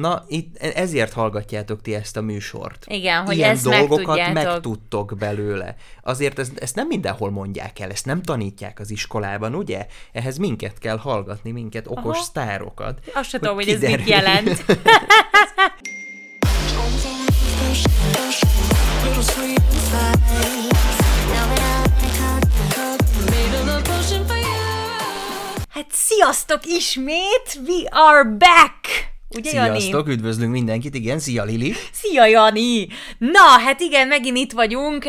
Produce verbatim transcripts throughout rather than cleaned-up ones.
Na, itt, ezért hallgatjátok ti ezt a műsort. Igen, hogy ilyen ezt dolgokat megtudjátok. Megtudtok belőle. Azért ezt, ezt nem mindenhol mondják el, ezt nem tanítják az iskolában, ugye? Ehhez minket kell hallgatni, minket okos aha. sztárokat. Azt se tudom, hogy ez mit jelent. Hát sziasztok ismét! We are back! Ugye, sziasztok, Jani? Üdvözlünk mindenkit, igen, szia Lili! Szia Jani! Na, hát igen, megint itt vagyunk,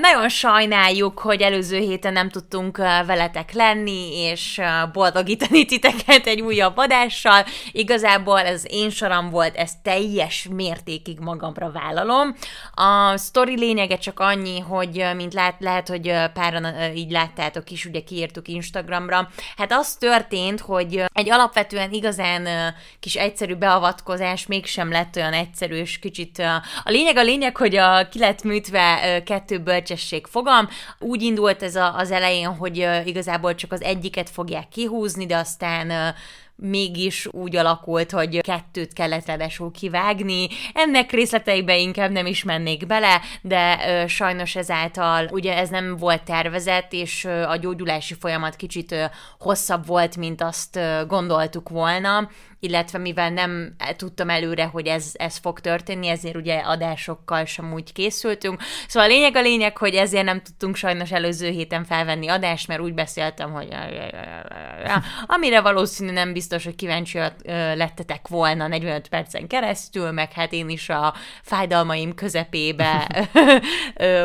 nagyon sajnáljuk, hogy előző héten nem tudtunk veletek lenni, és boldogítani titeket egy újabb adással. Igazából ez én soram volt, ezt teljes mértékig magamra vállalom. A sztori lényege csak annyi, hogy mint lát, lehet, hogy páran így láttátok is, ugye kiírtuk Instagramra. Hát az történt, hogy egy alapvetően igazán kis egyszerűbb beavatkozás mégsem lett olyan egyszerű, és kicsit a lényeg a lényeg, hogy a ki lett műtve kettő bölcsesség fogam. Úgy indult ez a, az elején, hogy igazából csak az egyiket fogják kihúzni, de aztán mégis úgy alakult, hogy kettőt kellett ráadásul kivágni. Ennek részleteibe inkább nem is mennék bele, de ö, sajnos ezáltal ugye ez nem volt tervezett, és ö, a gyógyulási folyamat kicsit ö, hosszabb volt, mint azt ö, gondoltuk volna, illetve mivel nem tudtam előre, hogy ez, ez fog történni, ezért ugye adásokkal sem úgy készültünk. Szóval a lényeg a lényeg, hogy ezért nem tudtunk sajnos előző héten felvenni adást, mert úgy beszéltem, hogy amire valószínű nem biztos, biztos, hogy kíváncsi lettetek volna negyvenöt percen keresztül, meg hát én is a fájdalmaim közepébe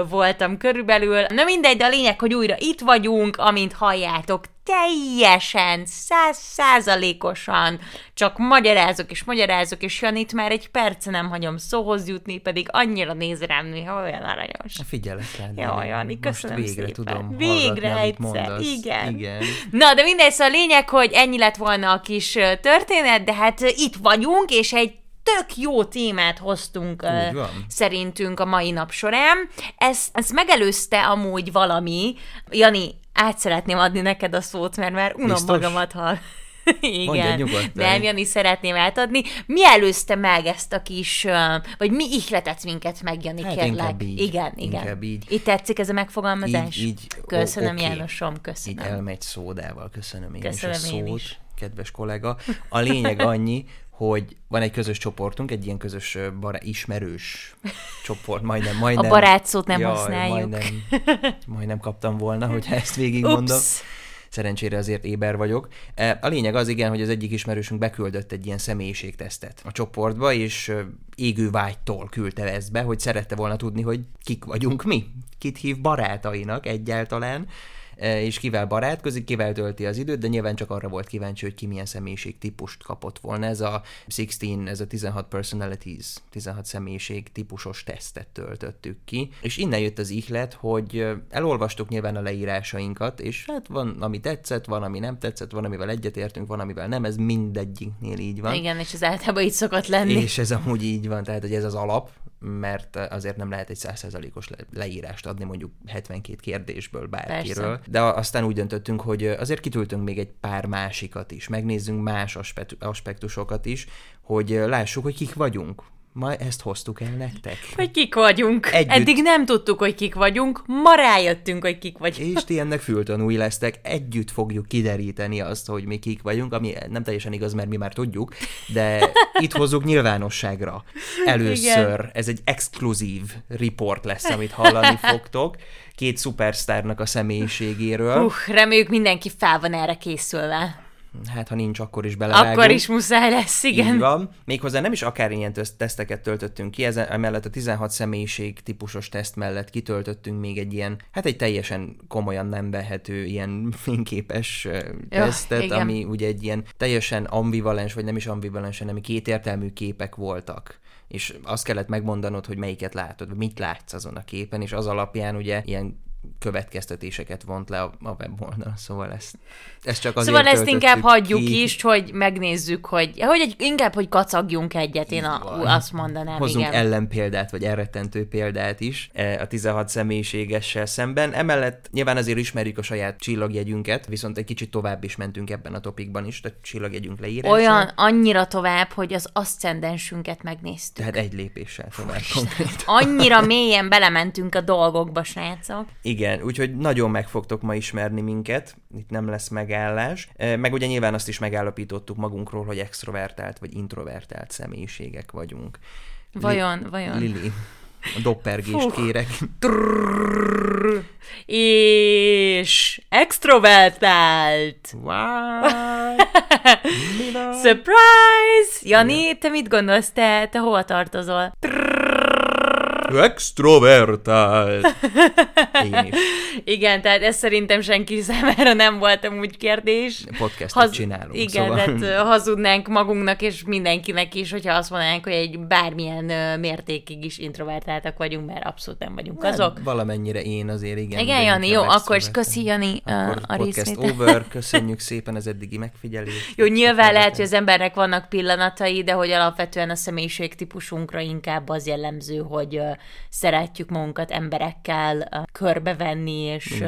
voltam körülbelül. Na mindegy, de a lényeg, hogy újra itt vagyunk, amint halljátok, teljesen, száz százalékosan, csak magyarázok és magyarázok, és Janit már egy perc nem hagyom szóhoz jutni, pedig annyira néz rám, néha olyan aranyos. Figyelek rád. Jaj, Jani, köszönöm végre szépen. Tudom végre egyszer, igen. igen. Na, de mindegy, szóval a lényeg, hogy ennyi lett volna a kis történet, de hát itt vagyunk, és egy tök jó témát hoztunk uh, szerintünk a mai nap során. Ezt, ezt megelőzte amúgy valami. Jani, át szeretném adni neked a szót, mert már unom biztos? Magamat hall. Igen, nem, Jani, szeretném átadni. Mi előzte meg ezt a kis, vagy mi ihletett minket meg, Jani, hát kérlek? Így, igen, igen. Így. Itt tetszik ez a megfogalmazás? Így, így, köszönöm, okay. Jánosom, köszönöm. Így elmegy szódával, köszönöm én köszönöm is a én szót, is. Kedves kollega. A lényeg annyi, hogy van egy közös csoportunk, egy ilyen közös bará- ismerős csoport, majdnem, majdnem. A barát szót nem jaj, használjuk. Majdnem, majdnem kaptam volna, hogyha ezt végigmondom. Ups. Szerencsére azért éber vagyok. A lényeg az, igen, hogy az egyik ismerősünk beküldött egy ilyen személyiségtesztet a csoportba, és égő vágytól küldte ezt be, hogy szerette volna tudni, hogy kik vagyunk mi, kit hív barátainak egyáltalán, és kivel barátkozik, kivel tölti az időt, de nyilván csak arra volt kíváncsi, hogy ki milyen személyiség típust kapott volna. Ez a tizenhat, ez a tizenhat Personalities, tizenhat személyiség típusos tesztet töltöttük ki. És innen jött az ihlet, hogy elolvastuk nyilván a leírásainkat, és hát van, ami tetszett, van, ami nem tetszett, van, amivel egyetértünk, van, amivel nem, ez mindegyiknél így van. Igen, és ez általában így szokott lenni. És ez amúgy így van, tehát hogy ez az alap, mert azért nem lehet egy száz százalékos leírást adni mondjuk hetvenkét kérdésből bárkiről. Persze. De aztán úgy döntöttünk, hogy azért kitültünk még egy pár másikat is, megnézzünk más aspektusokat is, hogy lássuk, hogy kik vagyunk. Ma ezt hoztuk el nektek. Hogy kik vagyunk. Együtt. Eddig nem tudtuk, hogy kik vagyunk, ma rájöttünk, hogy kik vagyunk. És ti ennek fültanúi lesztek, együtt fogjuk kideríteni azt, hogy mi kik vagyunk, ami nem teljesen igaz, mert mi már tudjuk, de itt hozzuk nyilvánosságra. Először igen. Ez egy exkluzív riport lesz, amit hallani fogtok, két szupersztárnak a személyiségéről. Uh, reméljük mindenki fel van erre készülve. Hát, ha nincs, akkor is belevágunk. Akkor is muszáj lesz, igen. Így van. Méghozzá nem is akár ilyen teszteket töltöttünk ki, ezen, emellett a tizenhat személyiség típusos teszt mellett kitöltöttünk még egy ilyen, hát egy teljesen komolyan nem vehető ilyen fényképes tesztet, ja, ami ugye egy ilyen teljesen ambivalens, vagy nem is ambivalens, hanem kétértelmű képek voltak. És azt kellett megmondanod, hogy melyiket látod, mit látsz azon a képen, és az alapján ugye ilyen következtetéseket vont le a, a weboldal, szóval ezt, ezt csak azért Szóval ezt inkább hagyjuk ki. is, hogy megnézzük, hogy, hogy egy, inkább, hogy kacagjunk egyet, én a, azt mondanám. Hozzunk igen. ellenpéldát, vagy elrettentő példát is a tizenhat személyiségessel szemben. Emellett nyilván azért ismerjük a saját csillagjegyünket, viszont egy kicsit tovább is mentünk ebben a topikban is, tehát csillagjegyünk leírása. Olyan annyira tovább, hogy az aszcendensünket megnéztük. Tehát egy lépéssel tovább. Annyira mélyen belementünk a dolgokba, srácok. Igen, úgyhogy nagyon meg fogtok ma ismerni minket, itt nem lesz megállás, meg ugye nyilván azt is megállapítottuk magunkról, hogy extrovertált vagy introvertált személyiségek vagyunk. Vajon, Li- vajon? Lili, a doppergést kérek. Trrrr, és extrovertált! Wow! Surprise! Jani, te mit gondolsz? Te, te hova tartozol? Extrovertált. Igen, tehát ez szerintem senki számára nem volt amúgy kérdés. Podcastot Haz... csinálunk, igen, szóval. Igen, tehát hazudnánk magunknak és mindenkinek is, hogyha azt mondanánk, hogy egy bármilyen mértékig is introvertáltak vagyunk, mert abszolút nem vagyunk nem, azok. Valamennyire én azért, igen. Igen, Jani, jó, akkor is köszi, Jani, akkor a részét. Podcast over, köszönjük szépen az eddigi megfigyelést. Jó, nyilván lehet, hogy az embernek vannak pillanatai, de hogy alapvetően a személyiségtípusunkra inkább az jellemző, hogy szeretjük magunkat emberekkel körbevenni, és,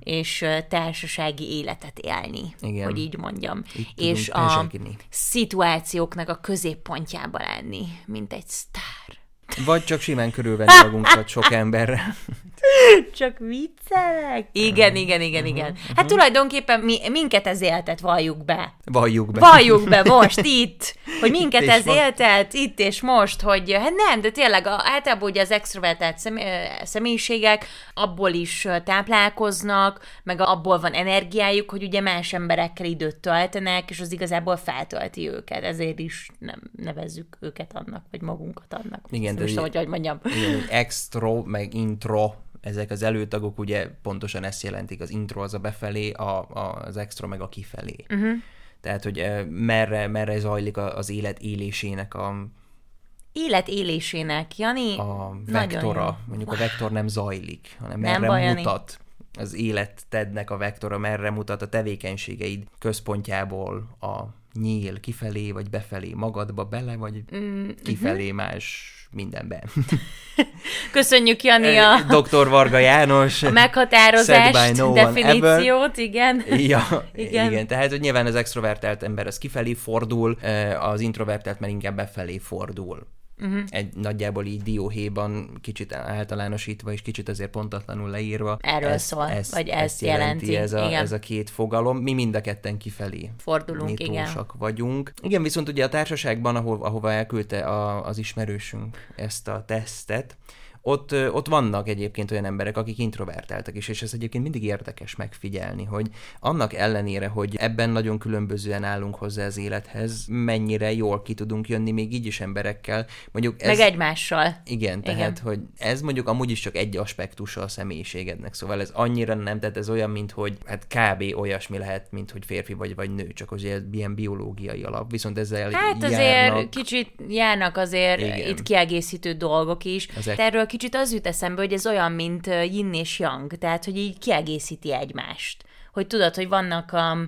és társasági életet élni, igen. hogy így mondjam. Itt és a elzsegni. Szituációknak a középpontjába lenni, mint egy sztár. Vagy csak simán körülvenni magunkat sok emberrel. Csak viccelek. Igen, igen, igen, igen. Uh-huh, uh-huh. Hát tulajdonképpen mi, minket ez éltet, valljuk be. Valljuk be. Valljuk be most, itt, hogy minket itt ez éltet, itt és most, hogy hát nem, de tényleg általában ugye az extrovertált személyiségek abból is táplálkoznak, meg abból van energiájuk, hogy ugye más emberekkel időt töltenek, és az igazából feltölti őket. Ezért is nem nevezzük őket annak, vagy magunkat annak. Igen, most, ahogy, ahogy mondjam. Igen, extro, meg intro, ezek az előtagok ugye pontosan ezt jelentik, az intro az a befelé, a, a, az extra meg a kifelé. Uh-huh. Tehát, hogy merre, merre zajlik az élet élésének a... Élet élésének, Jani? A vektora. Mondjuk a vektor nem zajlik, hanem nem merre baj, mutat. Jani. Az életednek a vektora merre mutat a tevékenységeid központjából a nyíl kifelé, vagy befelé magadba bele, vagy mm, kifelé uh-huh. más... mindenben. Köszönjük, Jani, a... doktor Varga János. A meghatározást, no definíciót, igen. Ja, igen. igen. Tehát, hogy nyilván az extrovertált ember az kifelé fordul, az introvertált már inkább befelé fordul. Uh-huh. Egy nagyjából így dióhéjban kicsit általánosítva, és kicsit azért pontatlanul leírva. Erről ezt, szól, ezt, vagy ezt, ezt jelenti. jelenti. Ez, a, ez a két fogalom. Mi mind a ketten kifelé fordulunk, nyitósak igen. vagyunk. Igen, viszont ugye a társaságban, ahol, ahova elküldte a, az ismerősünk ezt a tesztet, Ott, ott vannak egyébként olyan emberek, akik introvertáltak is, és ez egyébként mindig érdekes megfigyelni, hogy annak ellenére, hogy ebben nagyon különbözően állunk hozzá az élethez, mennyire jól ki tudunk jönni még így is emberekkel. Mondjuk ez, meg egymással. Igen, tehát, igen. hogy ez mondjuk amúgy is csak egy aspektusa a személyiségednek, szóval ez annyira nem, tehát ez olyan, mint hogy hát kb. Olyasmi lehet, mint hogy férfi vagy, vagy nő, csak az ilyen biológiai alap, viszont ezzel hát járnak. Hát azért kicsit járnak azért igen. itt kiegészítő dolgok is. Ezek... Erről kicsit az jut eszembe, hogy ez olyan, mint Yin és Yang, tehát, hogy így kiegészíti egymást. Hogy tudod, hogy vannak a...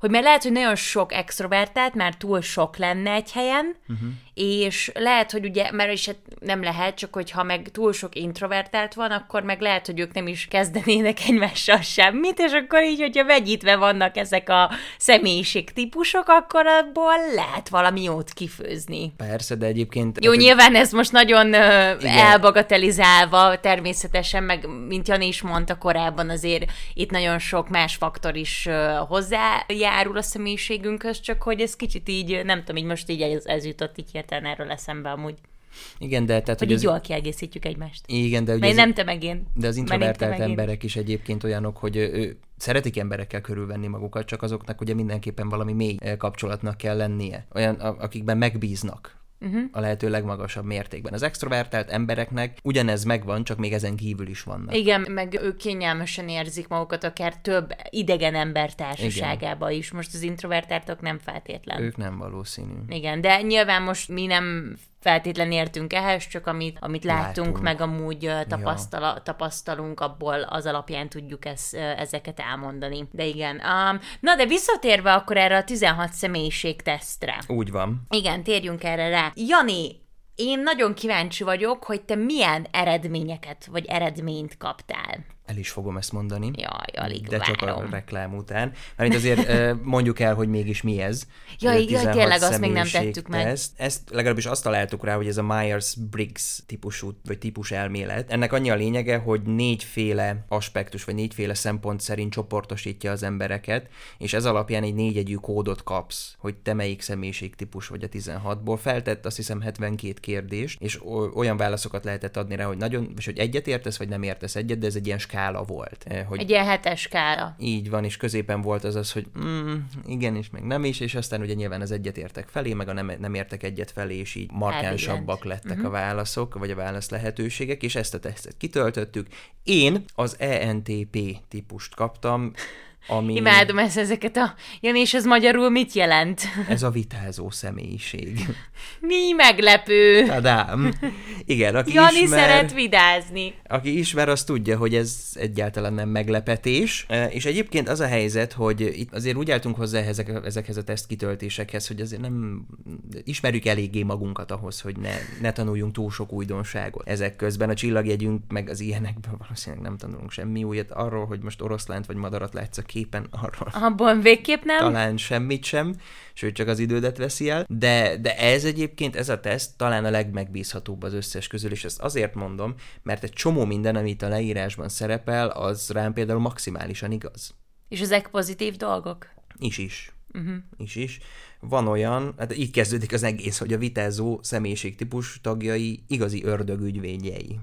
Hogy mert lehet, hogy nagyon sok extrovertált, már túl sok lenne egy helyen, uh-huh. és lehet, hogy ugye, mert is hát nem lehet, csak hogyha meg túl sok introvertált van, akkor meg lehet, hogy ők nem is kezdenének egymással semmit, és akkor így, hogyha vegyítve vannak ezek a személyiségtípusok, akkor abból lehet valami jót kifőzni. Persze, de egyébként... Jó, hát, nyilván ez most nagyon igen. elbagatelizálva természetesen, meg mint Jani is mondta korábban, azért itt nagyon sok más faktor is hozzájárul a személyiségünkhöz, csak hogy ez kicsit így, nem tudom, így most így ez, ez jutott így hirtelen erről eszembe amúgy. Igen, de tehát... Hogy, hogy így az... jól kiegészítjük egymást. Igen, de... Ugye az... nem te meg én. De az introvertált emberek is egyébként olyanok, hogy ő... szeretik emberekkel körülvenni magukat, csak azoknak ugye mindenképpen valami mély kapcsolatnak kell lennie. Olyan, akikben megbíznak. Uh-huh. A lehető legmagasabb mértékben. Az extrovertált embereknek ugyanez megvan, csak még ezen kívül is vannak. Igen, meg ők kényelmesen érzik magukat akár több idegen ember társaságában is. Most az introvertáltak nem feltétlen. Ők nem valószínű. Igen, de nyilván most mi nem feltétlen értünk ehhez, csak amit, amit láttunk, látunk. Meg amúgy tapasztal, tapasztalunk, abból az alapján tudjuk ezt, ezeket elmondani. De igen. Um, na, de visszatérve akkor erre a tizenhat személyiség tesztre. Úgy van. Igen, térjünk erre rá. Jani, én nagyon kíváncsi vagyok, hogy te milyen eredményeket, vagy eredményt kaptál. El is fogom ezt mondani. Jaj, alig de várom. De csak a reklám után. Mert azért mondjuk el, hogy mégis mi ez. Jaj, igen, tényleg azt még nem tettük meg. Teszt. Ezt legalábbis azt találtuk rá, hogy ez a Myers-Briggs típusú, vagy típus elmélet. Ennek annyi a lényege, hogy négyféle aspektus, vagy négyféle szempont szerint csoportosítja az embereket, és ez alapján egy négyjegyű kódot kapsz, hogy te melyik személyiségtípus vagy a tizenhatból. Feltett azt hiszem hetvenkét kérdést, és olyan válaszokat lehetett adni rá, hogy nagyon, és hogy egyet értesz, vagy nem értesz egyet, de ez egy ilyen skála volt. Hogy egy ilyen hetes skála. Így van, és középen volt az az, hogy mm, igen is, meg nem is, és aztán ugye nyilván az egyet értek felé, meg a nem, nem értek egyet felé, és így markánsabbak lettek uh-huh. a válaszok, vagy a válasz lehetőségek, és ezt a tesztet kitöltöttük. Én az E N T P típust kaptam, ami... Imádom ezt, ezeket a... Jani, és ez magyarul mit jelent? Ez a vitázó személyiség. Mi meglepő! Tadám! Igen, aki Jani ismer... szeret vidázni. Aki ismer, az tudja, hogy ez egyáltalán nem meglepetés. És egyébként az a helyzet, hogy itt azért úgy álltunk hozzá ezek, ezekhez a tesztkitöltésekhez, hogy azért nem ismerjük eléggé magunkat ahhoz, hogy ne, ne tanuljunk túl sok újdonságot. Ezek közben a csillagjegyünk, meg az ilyenekből valószínűleg nem tanulunk semmi újat arról, hogy most oroszlánt vagy madarat látsz a képen, arról. Abban végképp nem? Talán semmit sem, sőt csak az idődet veszi el, de, de ez egyébként, ez a teszt talán a legmegbízhatóbb az összes közül, és ezt azért mondom, mert egy csomó minden, amit a leírásban szerepel, az rám például maximálisan igaz. És ezek pozitív dolgok? Is-is. Uh-huh. Is-is. Van olyan, hát így kezdődik az egész, hogy a vitázó személyiségtípus tagjai igazi ördögügyvédjei.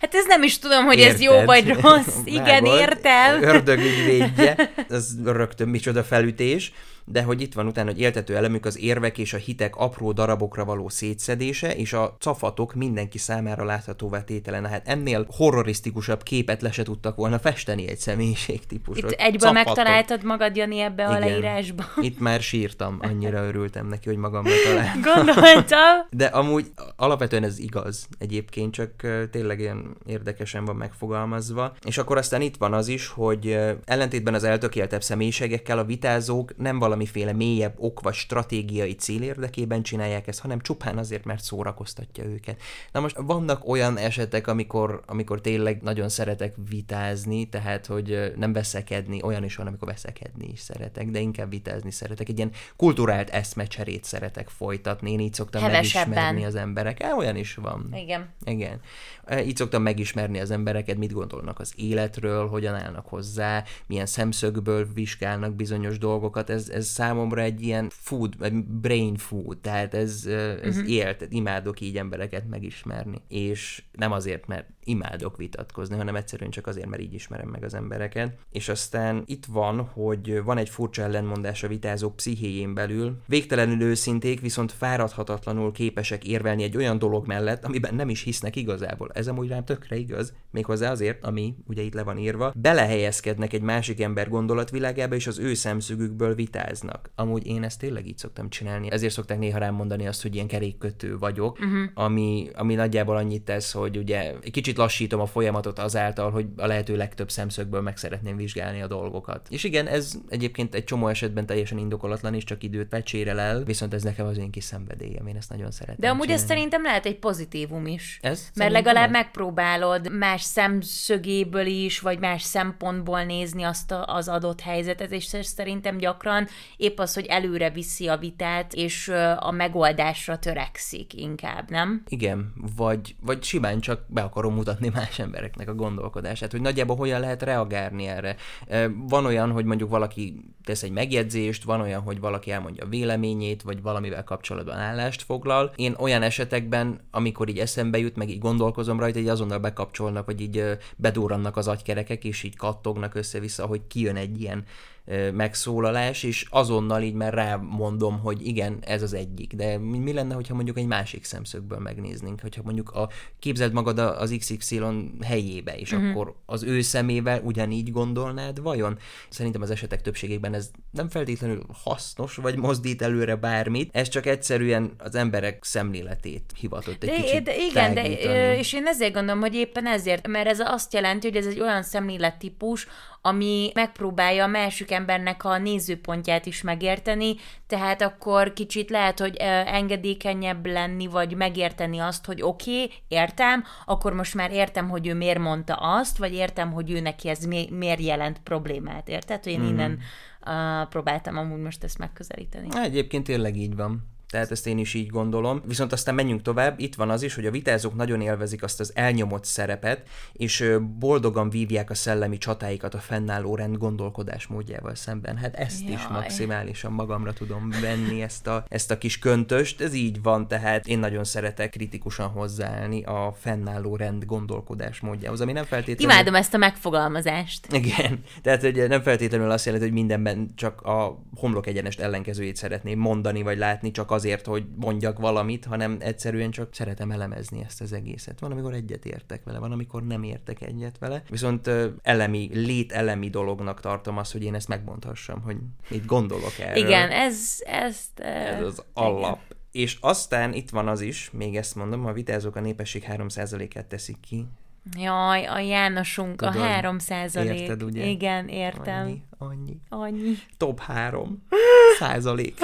Hát ez nem is tudom, hogy érted. Ez jó vagy rossz. Igen, értem. Ördögügyvédje. Ez rögtön micsoda felütés. De hogy itt van utána, hogy éltető elemük az érvek és a hitek apró darabokra való szétszedése, és a cafatok mindenki számára láthatóvá tétele. Hát ennél horrorisztikusabb képet le se tudtak volna festeni egy személyiségtípusot. Itt egyből megtaláltad magad, Jani, ebbe a leírásba. Itt már sírtam, annyira örültem neki, hogy magamra találtam. Gondoltam. De amúgy alapvetően ez igaz egyébként, csak tényleg ilyen érdekesen van megfogalmazva. És akkor aztán itt van az is, hogy ellentétben az eltökéltebb személyiségekkel a vitázók nem valami valamiféle mélyebb ok vagy stratégiai cél érdekében csinálják ezt, hanem csupán azért, mert szórakoztatja őket. Na most vannak olyan esetek, amikor, amikor tényleg nagyon szeretek vitázni, tehát, hogy nem veszekedni, olyan is van, amikor veszekedni is szeretek, de inkább vitázni szeretek. Egy ilyen kulturált eszmecserét szeretek folytatni, én így szoktam hevesebben megismerni az embereket. Olyan is van. Igen. Igen. Így szoktam megismerni az embereket, mit gondolnak az életről, hogyan állnak hozzá, milyen szemszögből vizsgálnak bizonyos dolgokat. Ez, ez számomra egy ilyen food, egy brain food, tehát ez, ez uh-huh. élt, imádok így embereket megismerni. És nem azért, mert imádok vitatkozni, hanem egyszerűen csak azért, mert így ismerem meg az embereket. És aztán itt van, hogy van egy furcsa ellenmondás a vitázók pszichéjén belül. Végtelenül őszinték, viszont fáradhatatlanul képesek érvelni egy olyan dolog mellett, amiben nem is hisznek igazából. Ez amúgy rám tökre igaz, méghozzá azért, ami ugye itt le van írva, belehelyezkednek egy másik ember gondolatvilágába, és az ő szemszögükből vitáznak. Amúgy én ezt tényleg így szoktam csinálni, ezért szokták néha rám mondani azt, hogy ilyen kerékkötő vagyok, uh-huh. ami, ami nagyjából annyit tesz, hogy ugye egy kicsit lassítom a folyamatot azáltal, hogy a lehető legtöbb szemszögből meg szeretném vizsgálni a dolgokat. És igen, ez egyébként egy csomó esetben teljesen indokolatlan, és csak időt pecsérel el, viszont ez nekem az én kis szenvedélyem, én ezt nagyon szeretem. De amúgy ez szerintem lehet egy pozitívum is. Ez? Mert legalább megpróbálod más szemszögéből is, vagy más szempontból nézni azt a, az adott helyzetet, és szerintem gyakran épp az, hogy előre viszi a vitát, és a megoldásra törekszik inkább, nem? Igen, vagy, vagy simán csak be akarom mutatni más embereknek a gondolkodását, hogy nagyjából hogyan lehet reagálni erre. Van olyan, hogy mondjuk valaki tesz egy megjegyzést, van olyan, hogy valaki elmondja a véleményét, vagy valamivel kapcsolatban állást foglal. Én olyan esetekben, amikor így eszembe jut, meg így gondolkozom rajta, így azonnal bekapcsolnak, vagy így bedúrannak az agykerekek, és így kattognak össze-vissza, hogy kijön egy ilyen megszólalás, és azonnal így már rámondom, hogy igen, ez az egyik. De mi lenne, hogyha mondjuk egy másik szemszögből megnéznénk, hogyha mondjuk a, képzeld magad az iksz iksz ipszilon helyébe, és uh-huh. akkor az ő szemével ugyanígy gondolnád vajon? Szerintem az esetek többségében ez nem feltétlenül hasznos, vagy mozdít előre bármit, ez csak egyszerűen az emberek szemléletét hivatott egy de, kicsit de, igen, de, és én ezért gondolom, hogy éppen ezért, mert ez azt jelenti, hogy ez egy olyan szemlélettípus, ami megpróbálja a másik embernek a nézőpontját is megérteni, tehát akkor kicsit lehet, hogy engedékenyebb lenni, vagy megérteni azt, hogy oké, okay, értem, akkor most már értem, hogy ő miért mondta azt, vagy értem, hogy ő neki ez mi, miért jelent problémát, érted? Én mm. innen uh, próbáltam amúgy most ezt megközelíteni. Egyébként tényleg így van. Tehát ezt én is így gondolom. Viszont aztán menjünk tovább, itt van az is, hogy a vitázók nagyon élvezik azt az elnyomott szerepet, és boldogan vívják a szellemi csatáikat a fennálló rend gondolkodás módjával szemben. Hát ezt Jaj. is maximálisan magamra tudom venni, ezt a, ezt a kis köntöst. Ez így van, tehát én nagyon szeretek kritikusan hozzáállni a fennálló rend gondolkodás módjához, ami nem feltétlenül... Imádom ezt a megfogalmazást. Igen, tehát hogy nem feltétlenül azt jelenti, hogy mindenben csak a homlok egyenest ellenkezőjét szeretném mondani, vagy látni, csak az azért, hogy mondjak valamit, hanem egyszerűen csak szeretem elemezni ezt az egészet. Van, amikor egyet értek vele, van, amikor nem értek egyet vele. Viszont elemi, lételemi dolognak tartom azt, hogy én ezt megmondhassam, hogy mit gondolok erről. Igen, ez... Ez, ez az alap. Igen. És aztán itt van az is, még ezt mondom, a vitázók a népesség három százalékát teszik ki. Jaj, a Jánosunk, tudod, a három százalék. Érted, ugye? Igen, értem. Annyi, annyi. Annyi. Top három százalék.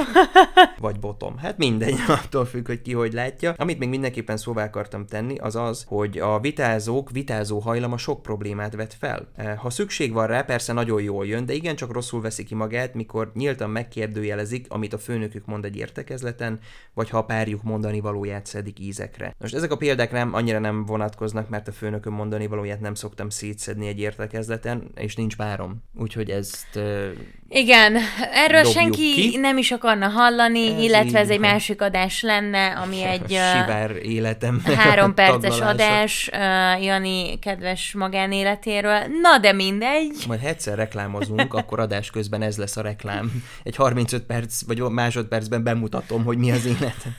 Vagy bottom. Hát mindegy, attól függ, hogy ki hogy látja. Amit még mindenképpen szóvá akartam tenni, az az, hogy a vitázók, vitázó hajlama sok problémát vet fel. Ha szükség van rá, persze nagyon jól jön, de igencsak rosszul veszi ki magát, mikor nyíltan megkérdőjelezik, amit a főnökük mond egy értekezleten, vagy ha a párjuk mondani valóját szedik ízekre. Most ezek a példák nem annyira nem vonatkoznak, mert a főnök mondani valóját nem szoktam szétszedni egy értekezleten, és nincs párom. Úgyhogy ezt uh, igen, erről senki ki. nem is akarna hallani, ez illetve ez van. Egy másik adás lenne, ami egy sivár életem három perces adás uh, Jani kedves magánéletéről. Na de mindegy. Majd egyszer reklámozunk, akkor adás közben ez lesz a reklám. Egy harmincöt perc, vagy másodpercben bemutatom, hogy mi az életem.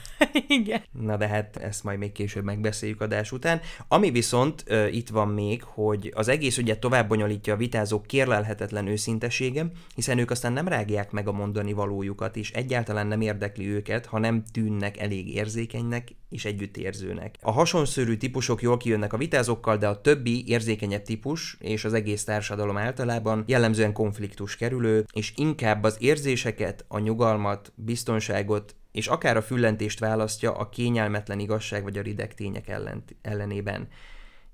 Igen. Na de hát ezt majd még később megbeszéljük adás után. Ami viszont itt van még, hogy az egész ugye tovább bonyolítja a vitázók kérlelhetetlen őszintesége, hiszen ők aztán nem rágják meg a mondani valójukat, és egyáltalán nem érdekli őket, ha nem tűnnek elég érzékenynek és együttérzőnek. A hasonszörű típusok jól kijönnek a vitázókkal, de a többi érzékenyebb típus és az egész társadalom általában jellemzően konfliktus kerülő, és inkább az érzéseket, a nyugalmat, biztonságot, és akár a füllentést választja a kényelmetlen igazság vagy a rideg tények ellen, ellenében.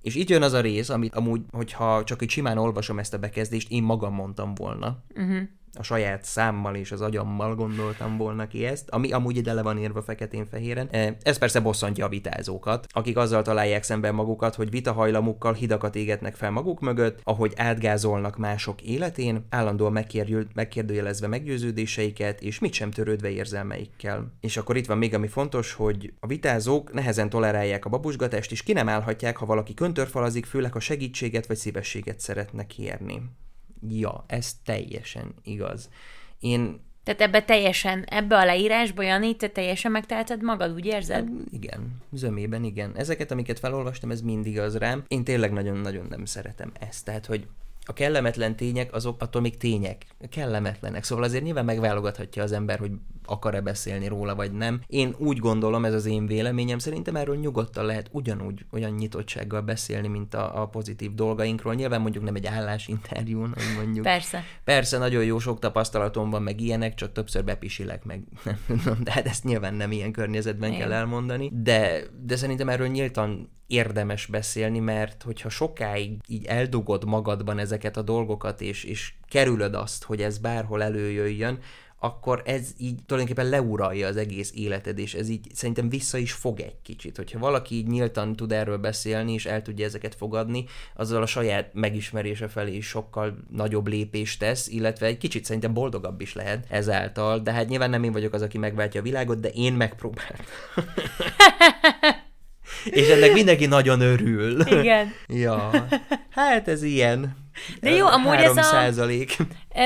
És itt jön az a rész, amit amúgy, hogyha csak így simán olvasom ezt a bekezdést, én magam mondtam volna. Uh-huh. A saját számmal és az agyammal gondoltam volna ki ezt, ami amúgy ide le van írva feketén-fehéren. Ez persze bosszantja a vitázókat, akik azzal találják szemben magukat, hogy vitahajlamukkal hidakat égetnek fel maguk mögött, ahogy átgázolnak mások életén, állandóan megkérdő, megkérdőjelezve meggyőződéseiket, és mit sem törődve érzelmeikkel. És akkor itt van még, ami fontos, hogy a vitázók nehezen tolerálják a babusgatást, és ki nem állhatják, ha valaki köntörfalazik, főleg ha segítséget vagy szívességet szeretnek kérni. Ja, ez teljesen igaz. Én... Tehát ebbe teljesen, ebbe a leírásba, Jani, te teljesen megteheted magad, úgy érzed? Igen, zömében igen. Ezeket, amiket felolvastam, ez mindig igaz rám. Én tényleg nagyon-nagyon nem szeretem ezt. Tehát, hogy a kellemetlen tények, azok attól még tények. Kellemetlenek. Szóval azért nyilván megválogathatja az ember, hogy akar-e beszélni róla, vagy nem. Én úgy gondolom, ez az én véleményem, szerintem erről nyugodtan lehet ugyanúgy olyan nyitottsággal beszélni, mint a, a pozitív dolgainkról. Nyilván mondjuk nem egy állásinterjún, hogy mondjuk. Persze. Persze, nagyon jó sok tapasztalatom van, meg ilyenek, csak többször bepisilek, meg nem tudom, de hát ezt nyilván nem ilyen környezetben én. kell elmondani. De, de szerintem erről nyíltan érdemes beszélni, mert hogyha sokáig így eldugod magadban ezeket a dolgokat, és, és kerülöd azt, hogy ez bárhol előjöjjön, akkor ez így tulajdonképpen leuralja az egész életed, és ez így szerintem vissza is fog egy kicsit. Hogyha valaki így nyíltan tud erről beszélni, és el tudja ezeket fogadni, azzal a saját megismerése felé is sokkal nagyobb lépést tesz, illetve egy kicsit szerintem boldogabb is lehet ezáltal, de hát nyilván nem én vagyok az, aki megváltja a világot, de én megpróbáltam. És ennek mindenki nagyon örül. Igen. Ja. Hát ez ilyen. De jó, amúgy ez a...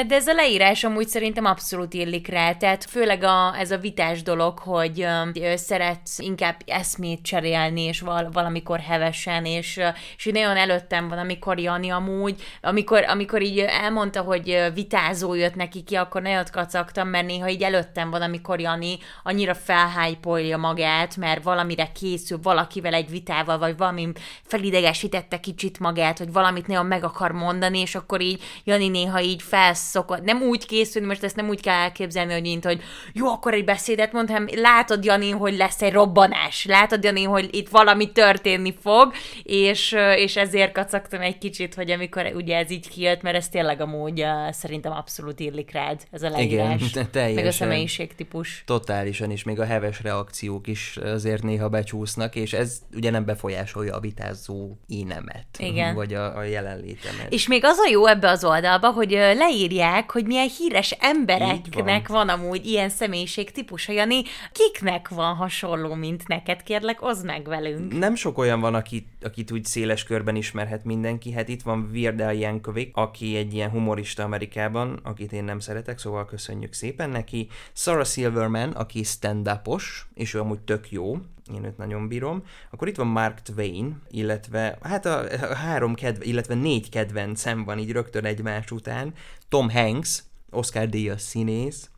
De ez a leírás amúgy szerintem abszolút illik rá, tehát főleg a, ez a vitás dolog, hogy ö, szeretsz inkább eszmét cserélni, és val, valamikor hevesen, és, és nagyon előttem van, amikor Jani amúgy, amikor, amikor így elmondta, hogy vitázó jött neki ki, akkor nagyon kacagtam, mert néha így előttem van, amikor Jani annyira felhájpolja magát, mert valamire készül, valakivel egy vitával, vagy valami felidegesítette kicsit magát, vagy valamit nagyon meg akar mondani, és akkor így Jani néha így felsz szokott. Nem úgy készülni, most ezt nem úgy kell elképzelni, hogy mint, hogy jó, akkor egy beszédet mond, hanem látod, Jani, hogy lesz egy robbanás. Látod, Jani, hogy itt valami történni fog, és, és ezért kacagtam egy kicsit, hogy amikor ugye ez így kijött, mert ez tényleg amúgy uh, szerintem abszolút illik rád, ez a leírás. Igen, teljesen. Meg a személyiségtípus. Totálisan, és még a heves reakciók is azért néha becsúsznak, és ez ugye nem befolyásolja a vitázó énemet. Igen. Vagy a, a jelenlétemet. És még az a jó ebbe az oldalba, hogy leírja, hogy milyen híres embereknek van. van amúgy ilyen személyiség típusa, Jani. Kiknek van hasonló, mint neked? Kérlek, oszd meg velünk. Nem sok olyan van, akit, akit úgy széles körben ismerhet mindenki. Hát itt van Weird Al Yankovic, aki egy ilyen humorista Amerikában, akit én nem szeretek, szóval köszönjük szépen neki. Sarah Silverman, aki stand-upos, és ő amúgy tök jó. Én őt nagyon bírom. Akkor itt van Mark Twain, illetve hát a, a három kedve, illetve négy kedvencem van így rögtön egymás után. Tom Hanks, Oscar-díjas színész,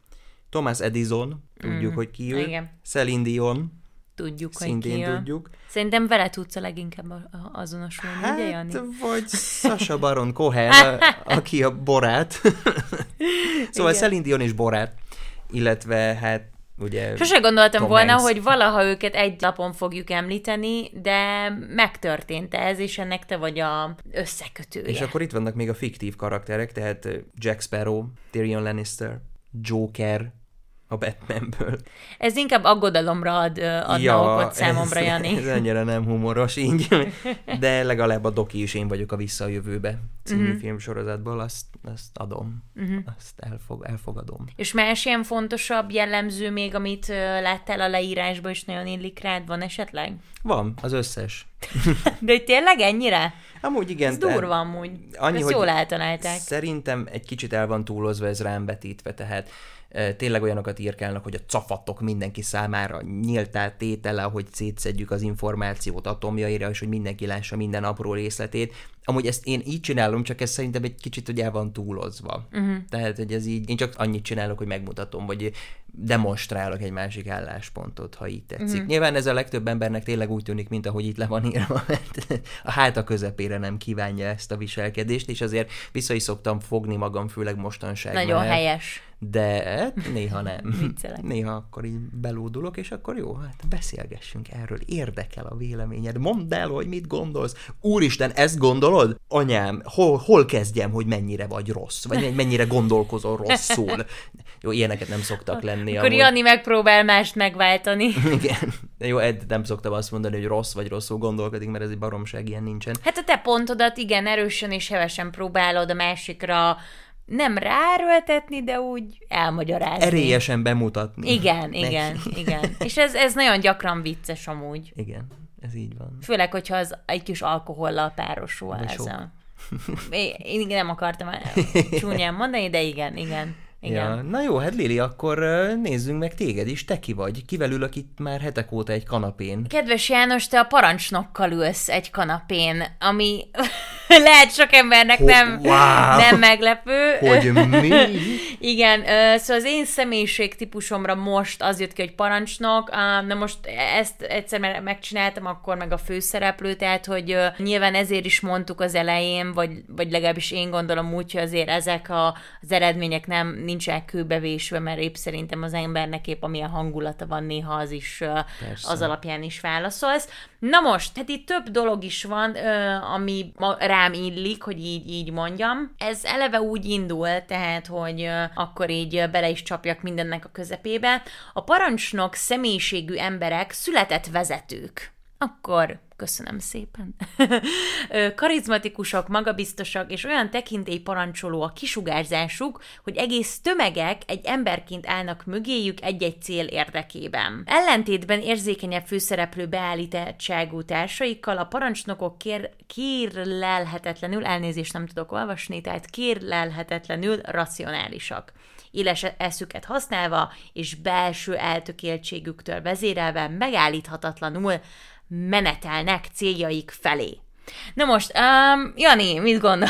Thomas Edison, tudjuk, mm, hogy ki ő, Céline Dion, tudjuk, szintén hogy ki ő. Tudjuk. Szerintem vele tudsz a leginkább azonosulni, hát, ugye, Jani? Vagy Sasha Baron Cohen, a, aki a Borát. Szóval Céline Dion és Borát, illetve hát ugye, sose gondoltam Tom volna, Hanks. Hogy valaha őket egy lapon fogjuk említeni, de megtörtént ez, és ennek te vagy az összekötője. És akkor itt vannak még a fiktív karakterek, tehát Jack Sparrow, Tyrion Lannister, Joker a Batmanből. Ez inkább aggodalomra ad, adna ja, okot számomra, ez, Jani. Ez annyira nem humoros így, de legalább a doki is én vagyok a Vissza a Jövőbe című uh-huh. filmsorozatból, azt, azt adom, uh-huh. azt elfog, elfogadom. És más ilyen fontosabb jellemző még, amit láttál a leírásban, és nagyon illik rád, van esetleg? Van, az összes. De tényleg ennyire? Amúgy igen. Ez durva amúgy. Annyi, ezt jól eltalálták. Szerintem egy kicsit el van túlozva, ez rám vetítve, tehát tényleg olyanokat írkálnak, hogy a cafatok mindenki számára nyíltá tétele, hogy szétszedjük az információt atomjaira, és hogy mindenki lássa minden apró részletét. Amúgy ezt én így csinálom, csak ez szerintem egy kicsit, hogy el van túlozva. Uh-huh. Tehát, hogy ez így, én csak annyit csinálok, hogy megmutatom, vagy demonstrálok egy másik álláspontot, ha így tetszik. Uh-huh. Nyilván ez a legtöbb embernek tényleg úgy tűnik, mint ahogy itt le van írva, mert a háta közepére nem kívánja ezt a viselkedést, és azért vissza is szoktam fogni magam, főleg mostanság. Nagyon mert, helyes. De néha nem. Néha akkor így belódulok, és akkor jó, hát beszélgessünk erről, érdekel a véleményed, mondd el, hogy mit gondolsz. Úristen, ezt gondol anyám, hol, hol kezdjem, hogy mennyire vagy rossz, vagy mennyire gondolkozol rosszul. Jó, ilyeneket nem szoktak lenni. Akkor amúgy. Jani megpróbál mást megváltani. Igen. Jó, Ed, nem szoktam azt mondani, hogy rossz vagy rosszul gondolkodik, mert ez egy baromság, ilyen nincsen. Hát a te pontodat igen, erősen és hevesen próbálod a másikra nem ráerőltetni, de úgy elmagyarázni. Erélyesen bemutatni. Igen, neki. igen, igen. És ez, ez nagyon gyakran vicces amúgy. Igen. Ez így van. Főleg, hogyha az egy kis alkohollal párosul ezzel. Én nem akartam csúnyán mondani, de igen, igen. igen. Ja. Na jó, hát Lili, akkor nézzünk meg téged is, te ki vagy? Kivel ülök itt már hetek óta egy kanapén? Kedves János, te a parancsnokkal ülsz egy kanapén, ami lehet sok embernek oh, nem, wow. nem meglepő. Hogy mi? Igen, szóval az én személyiségtípusomra most az jött ki, hogy parancsnok. Na most ezt egyszer megcsináltam, akkor meg a főszereplő, tehát hogy nyilván ezért is mondtuk az elején, vagy, vagy legalábbis én gondolom úgy, hogy azért ezek a, az eredmények nem nincsenek kőbevésve, mert épp szerintem az embernek épp amilyen hangulata van, néha az is persze. Az alapján is válaszolsz. Na most, tehát itt több dolog is van, ami rám illik, hogy így, így mondjam. Ez eleve úgy indul, tehát, hogy akkor így bele is csapjak mindennek a közepébe. A parancsnok személyiségű emberek született vezetők. Akkor Köszönöm szépen. Karizmatikusak, magabiztosak és olyan tekintélyparancsoló a kisugárzásuk, hogy egész tömegek egy emberként állnak mögéjük egy-egy cél érdekében. Ellentétben érzékenyebb főszereplő beállítettságú társaikkal a parancsnokok kér, kérlelhetetlenül, elnézést nem tudok olvasni, tehát kérlelhetetlenül racionálisak. Éles eszüket használva és belső eltökéltségüktől vezérelve megállíthatatlanul menetelnek céljaik felé. Na most, um, Jani, mit gondol?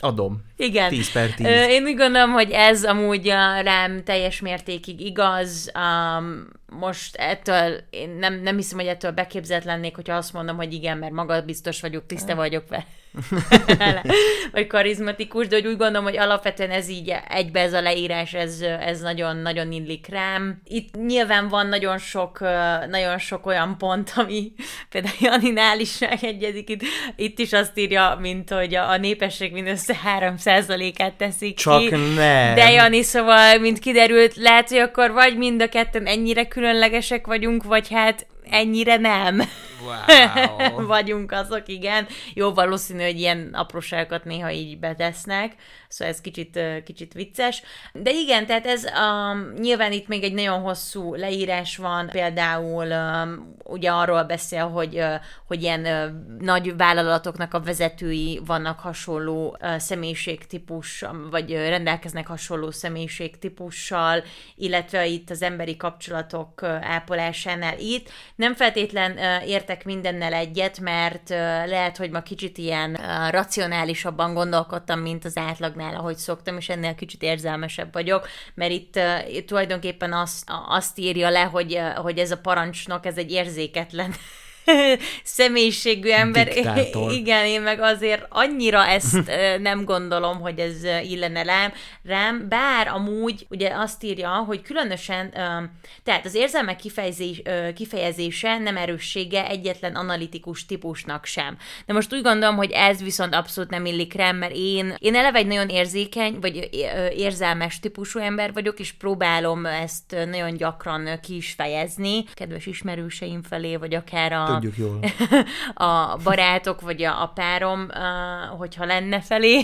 Adom. Igen. tíz per tíz. Én úgy gondolom, hogy ez amúgy rám teljes mértékig igaz. Um, most ettől, én nem, nem hiszem, hogy ettől beképzelt lennék, hogyha azt mondom, hogy igen, mert magabiztos vagyok, tiszta vagyok vele. Vagy karizmatikus, de úgy gondolom, hogy alapvetően ez így egybe ez a leírás, ez nagyon-nagyon illik rám. Itt nyilván van nagyon sok, nagyon sok olyan pont, ami például Janinál is megegyezik. Itt, itt is azt írja, mint hogy a, a népesség mindössze három százalékát teszik csak ki. Csak nem. De Jani, szóval, mint kiderült, lehet, hogy akkor vagy mind a ketten ennyire különlegesek vagyunk, vagy hát ennyire nem. Wow. Vagyunk azok, igen. Jó, valószínű, hogy ilyen apróságokat néha így betesznek, szóval ez kicsit, kicsit vicces. De igen, tehát ez um, nyilván itt még egy nagyon hosszú leírás van, például um, ugye arról beszél, hogy, uh, hogy ilyen uh, nagy vállalatoknak a vezetői vannak hasonló uh, személyiségtípus, vagy uh, rendelkeznek hasonló személyiségtípussal, illetve itt az emberi kapcsolatok uh, ápolásánál itt. Nem feltétlen uh, értek mindennel egyet, mert uh, lehet, hogy ma kicsit ilyen uh, racionálisabban gondolkodtam, mint az átlagnál, ahogy szoktam, és ennél kicsit érzelmesebb vagyok, mert itt uh, tulajdonképpen azt, azt írja le, hogy, uh, hogy ez a parancsnok, ez egy érzéketlen személyiségű ember. Diktátor. Igen, én meg azért annyira ezt nem gondolom, hogy ez illene rám, bár amúgy ugye azt írja, hogy különösen tehát az érzelmek kifejezés, kifejezése nem erőssége egyetlen analitikus típusnak sem. De most úgy gondolom, hogy ez viszont abszolút nem illik rám, mert én, én eleve egy nagyon érzékeny, vagy érzelmes típusú ember vagyok, és próbálom ezt nagyon gyakran ki is fejezni, kedves ismerőseim felé, vagy akár a tudjuk jól. A barátok, vagy a, a párom, uh, hogyha lenne felé.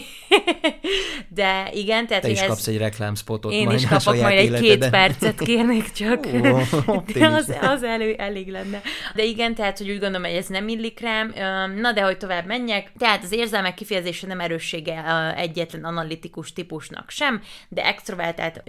De igen, tehát... Te is kapsz egy reklámspotot majd a saját életedben. Én is kapok majd egy két percet, kérnék csak. Oh, de az, az elő elég lenne. De igen, tehát, hogy úgy gondolom, hogy ez nem illik rám. Na, de hogy tovább menjek. Tehát az érzelmek kifejezése nem erőssége egyetlen analitikus típusnak sem, de extrovertált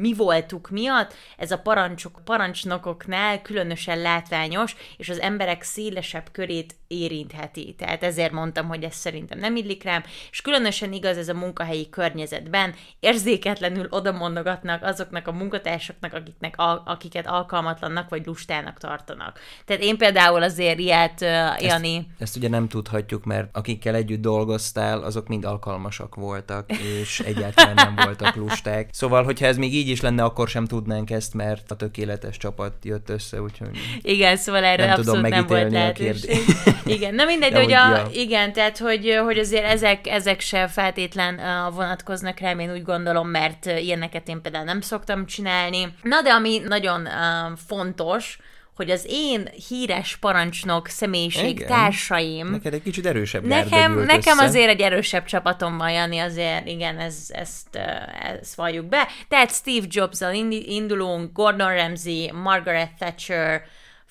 mi voltuk miatt, ez a parancsok, parancsnokoknál különösen látványos, és az emberek szélesebb körét érintheti. Tehát ezért mondtam, hogy ez szerintem nem illik rám, és különösen igaz ez a munkahelyi környezetben. Érzéketlenül odamondogatnak azoknak a munkatársaknak, akiknek, akiket alkalmatlannak vagy lustának tartanak. Tehát én például azért ilyet, uh, Jani... Ezt, ezt ugye nem tudhatjuk, mert akikkel együtt dolgoztál, azok mind alkalmasak voltak, és egyáltalán nem voltak lusták. Szóval, hogyha ez még így is lenne, akkor sem tudnánk ezt, mert a tökéletes csapat jött össze, úgyhogy... Igen, szóval erre nem abszolút nem volt lehetőség. Igen, na mindegy, de hogy, a, ja. Igen, tehát, hogy, hogy azért ezek, ezek se feltétlen vonatkoznak rám, én úgy gondolom, mert ilyeneket én például nem szoktam csinálni. Na, de ami nagyon fontos, hogy az én híres parancsnok személyiség igen. Társaim... Neked egy kicsit erősebb nekem, nekem azért egy erősebb csapatom van, Jani, azért igen, ez, ezt, ezt valljuk be. Tehát Steve Jobs-al indulunk, Gordon Ramsay, Margaret Thatcher,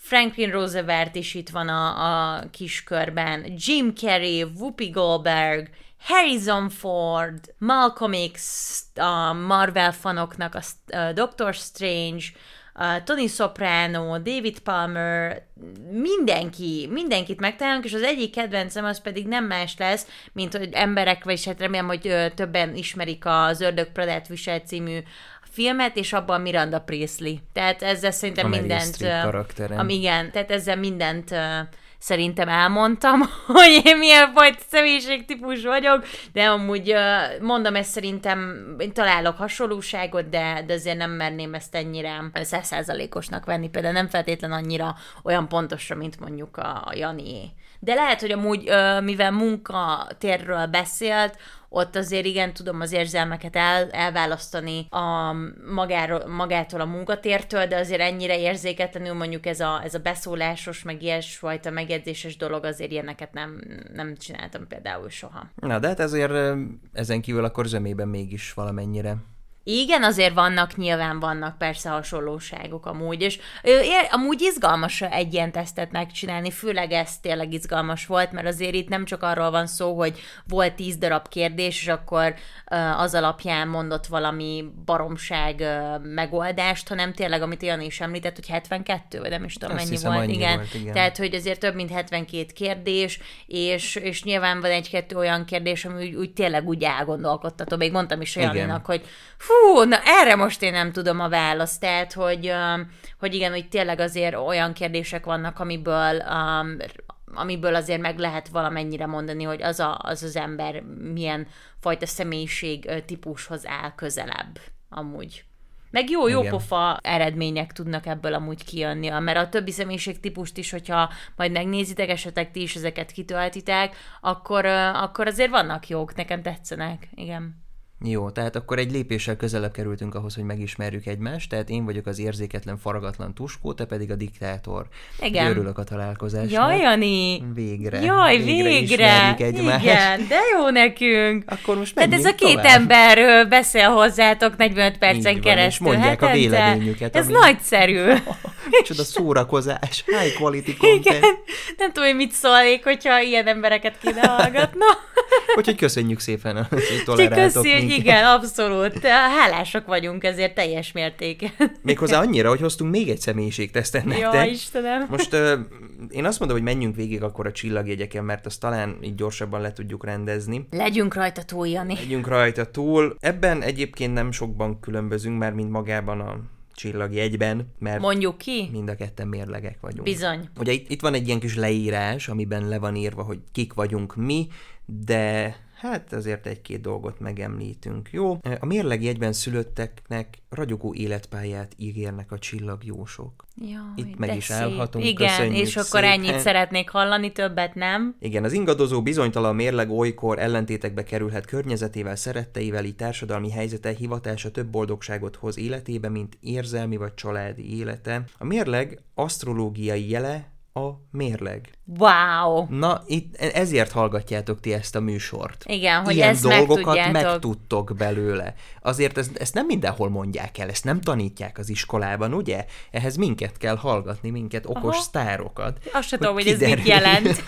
Franklin Roosevelt is itt van a, a kiskörben, Jim Carrey, Whoopi Goldberg, Harrison Ford, Malcolm X, a Marvel fanoknak a Doctor Strange, a Tony Soprano, David Palmer, mindenki, mindenkit megtalálunk, és az egyik kedvencem az pedig nem más lesz, mint hogy emberek, vagyis hát remélem, hogy többen ismerik az Ördög Pradát visel című filmet, és abban Miranda Presley. Tehát ezzel szerintem Ameris mindent... Am, igen, tehát ezzel mindent uh, szerintem elmondtam, hogy én milyen fajta személyiségtípus vagyok, de amúgy uh, mondom, ezt szerintem én találok hasonlóságot, de, de azért nem merném ezt ennyire száz százalékosnak venni, például nem feltétlen annyira olyan pontosra, mint mondjuk a, a Janié. De lehet, hogy amúgy, uh, mivel munkatérről beszélt, ott azért igen, tudom az érzelmeket el, elválasztani a magáról, magától a munkatértől, de azért ennyire érzéketlenül mondjuk ez a, ez a beszólásos, meg ilyesfajta meg megjegyzéses dolog, azért ilyeneket nem, nem csináltam például soha. Na, de hát ezért ezen kívül akkor zömében mégis valamennyire. Igen, azért vannak, nyilván vannak persze hasonlóságok amúgy, és amúgy izgalmas egy ilyen tesztet megcsinálni, főleg ez tényleg izgalmas volt, mert azért itt nem csak arról van szó, hogy volt tíz darab kérdés, és akkor az alapján mondott valami baromság megoldást, hanem tényleg, amit Jani is említett, hogy hetvenkettő, vagy nem is tudom, mennyi volt, igen. volt, igen. Tehát, hogy azért több mint hetvenkét kérdés, és, és nyilván van egy-kettő olyan kérdés, ami úgy, úgy tényleg úgy elgondolkodtató. Még mondtam is Janinak, hogy hú, na erre most én nem tudom a választ, tehát, hogy, hogy igen, hogy tényleg azért olyan kérdések vannak, amiből, amiből azért meg lehet valamennyire mondani, hogy az, a, az az ember milyen fajta személyiség típushoz áll közelebb amúgy. Meg jó, jó igen. pofa eredmények tudnak ebből amúgy kijönni, mert a többi személyiségtípust is, hogyha majd megnézitek, esetleg ti is ezeket kitöltitek, akkor, akkor azért vannak jók, nekem tetszenek, igen. Jó, tehát akkor egy lépéssel közelebb kerültünk ahhoz, hogy megismerjük egymást, tehát én vagyok az érzéketlen, faragatlan Tuskó, te pedig a diktátor. Igen. Örülök a találkozásnak. Jaj, Jani! Végre. Jaj, végre! végre. Egymást. Igen, de jó nekünk! Akkor most menjünk tovább. Tehát ez a két ember beszél hozzátok negyvenöt percen van, keresztül. Mondják hát, a véleményüket. Ez ami... nagyszerű. Micsoda szórakozás, high quality content. Igen, nem tudom, hogy mit szólnék, hogyha ilyen embereket kéne hallgatna. Úgyhogy köszönjük szépen, hogy toleráltok minket. Igen, abszolút. Hálásak vagyunk ezért teljes mértéken. Méghozzá annyira, hogy hoztunk még egy személyiségtesztet nektek. Jaj, Istenem. Most uh, én azt mondom, hogy menjünk végig akkor a csillagjegyeken, mert azt talán így gyorsabban le tudjuk rendezni. Legyünk rajta túl, Jani. Legyünk rajta túl. Ebben egyébként nem sokban különbözünk, már mint magában a csillagjegyben, mert mondjuk ki? Mind a ketten mérlegek vagyunk. Bizony. Ugye itt, itt van egy ilyen kis leírás, amiben le van írva, hogy kik vagyunk mi, de... hát azért egy-két dolgot megemlítünk, jó? A mérlegjegyben szülötteknek ragyogó életpályát ígérnek a csillagjósok. Jaj, itt meg is szép. Állhatunk, igen, köszönjük és akkor szépen. Ennyit szeretnék hallani, többet nem? Igen, az ingadozó, bizonytalan mérleg olykor ellentétekbe kerülhet környezetével, szeretteivel, így társadalmi helyzete, hivatása több boldogságot hoz életébe, mint érzelmi vagy családi élete. A mérleg asztrológiai jele, a mérleg. Wow! Na, itt, ezért hallgatjátok ti ezt a műsort. Igen, hogy ilyen ezt dolgokat megtudjátok. Megtudtok belőle. Azért ezt, ezt nem mindenhol mondják el, ezt nem tanítják az iskolában, ugye? Ehhez minket kell hallgatni, minket okos aha. sztárokat. Azt sem tudom, hogy ez mit jelent.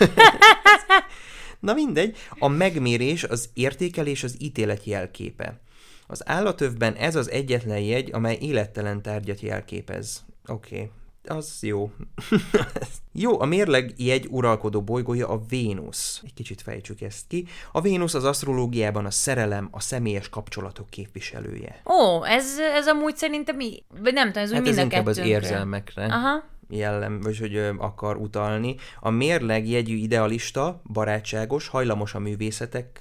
Na mindegy, a megmérés, az értékelés, az ítélet jelképe. Az állatövben ez az egyetlen jegy, amely élettelen tárgyat jelképez. Oké. Okay. Az jó. Jó, a mérlegjegy uralkodó bolygója a Vénusz. Egy kicsit fejtsük ezt ki. A Vénusz az asztrológiában a szerelem, a személyes kapcsolatok képviselője. Ó, ez, ez amúgy szerintem mi? Nem tudom, ez hát úgy mind a kettőnkre. Hát ez inkább az érzelmekre. Aha. Jellem, vagy hogy ö, akar utalni. A mérlegjegyű idealista, barátságos, hajlamos a művészetek...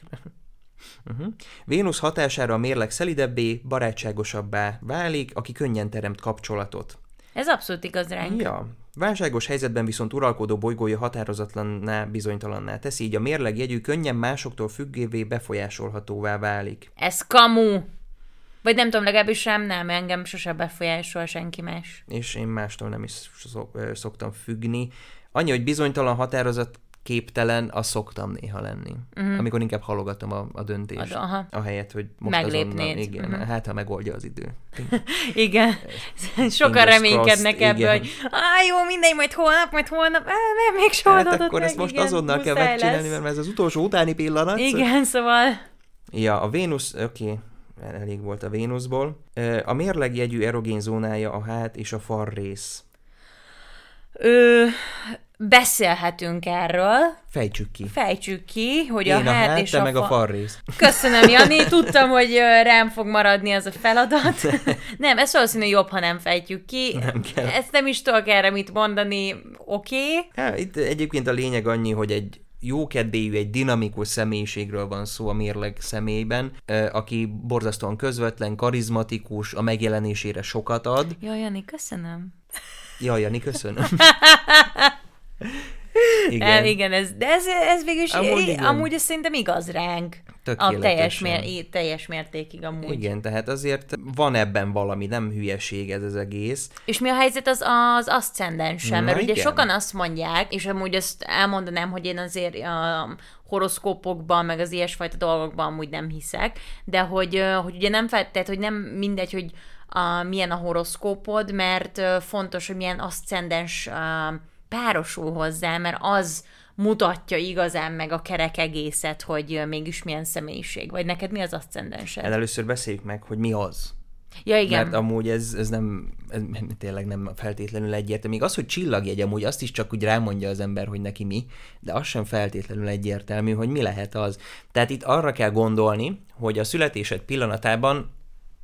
Uh-huh. Vénusz hatására a mérleg szelidebbé, barátságosabbá válik, aki könnyen teremt kapcsolatot. Ez abszolút igaz ránk. Ja. Válságos helyzetben viszont uralkodó bolygója határozatlanná, bizonytalanná teszi, így a mérlegjegyű könnyen másoktól függővé befolyásolhatóvá válik. Ez kamu! Vagy nem tudom, legalábbis rám nem, engem sose befolyásol senki más. És én mástól nem is szoktam függni. Annyi, hogy bizonytalan határozat képtelen, az szoktam néha lenni. Uh-huh. Amikor inkább halogatom a, a döntést. Aha. Ahelyett, hogy most meglépnéd. Azonnal. Igen, uh-huh. Hát, ha megoldja az idő. Igen. Sokan reménykednek ebből, hogy áh, jó, mindegy, majd holnap, majd holnap, áh, nem, még soha hát akkor meg, ezt most igen, azonnal kell megcsinálni, lesz. Mert ez az utolsó utáni pillanat. Igen, szóval... Ja, a Vénusz, oké. Okay. Elég volt a Vénuszból. A mérlegjegyű erogén zónája a hát és a far rész. Ö... Beszélhetünk erről. Fejtsük ki. Fejtsük ki, hogy én a hát, hát és a meg fa... a far rész. Köszönöm, Jani, tudtam, hogy rám fog maradni az a feladat. Nem, ez valószínűleg jobb, ha nem fejtjük ki. Nem kell. Ezt nem is tudok erre mit mondani, oké? Okay. Hát, itt egyébként a lényeg annyi, hogy egy jókedvélyű, egy dinamikus személyiségről van szó a mérleg személyben, aki borzasztóan közvetlen, karizmatikus, a megjelenésére sokat ad. Jaj, Jani, köszönöm. Jaj, Jani, köszönöm. Igen. É, igen, ez, de ez, ez végül is, amúgy, amúgy ez szerintem igaz ránk. A teljes, mér- teljes mértékig amúgy. Igen, tehát azért van ebben valami, nem hülyeség ez az egész. És mi a helyzet az az aszcendenssel? Mert igen. Ugye sokan azt mondják, és amúgy azt elmondanám, hogy én azért a horoszkópokban, meg az ilyesfajta dolgokban amúgy nem hiszek, de hogy, hogy ugye nem fel, tehát, hogy nem mindegy, hogy a, milyen a horoszkópod, mert fontos, hogy milyen aszcendens párosul hozzá, mert az mutatja igazán meg a kerek egészet, hogy mégis milyen személyiség. Vagy neked mi az aszcendensed? Először beszéljük meg, hogy mi az. Ja, igen. Mert amúgy ez, ez nem, ez tényleg nem feltétlenül egyértelmű. Még az, hogy csillagjegy, amúgy azt is csak úgy rámondja az ember, hogy neki mi, de az sem feltétlenül egyértelmű, hogy mi lehet az. Tehát itt arra kell gondolni, hogy a születésed pillanatában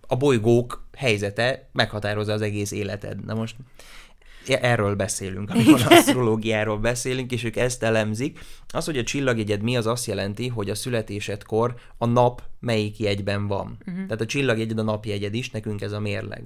a bolygók helyzete meghatározza az egész életed. Na most... Erről beszélünk, amikor asztrológiáról beszélünk, és ők ezt elemzik. Az, hogy a csillagjegyed mi, az azt jelenti, hogy a születésedkor a nap melyik jegyben van. Uh-huh. Tehát a csillagjegyed a napjegyed is, nekünk ez a mérleg.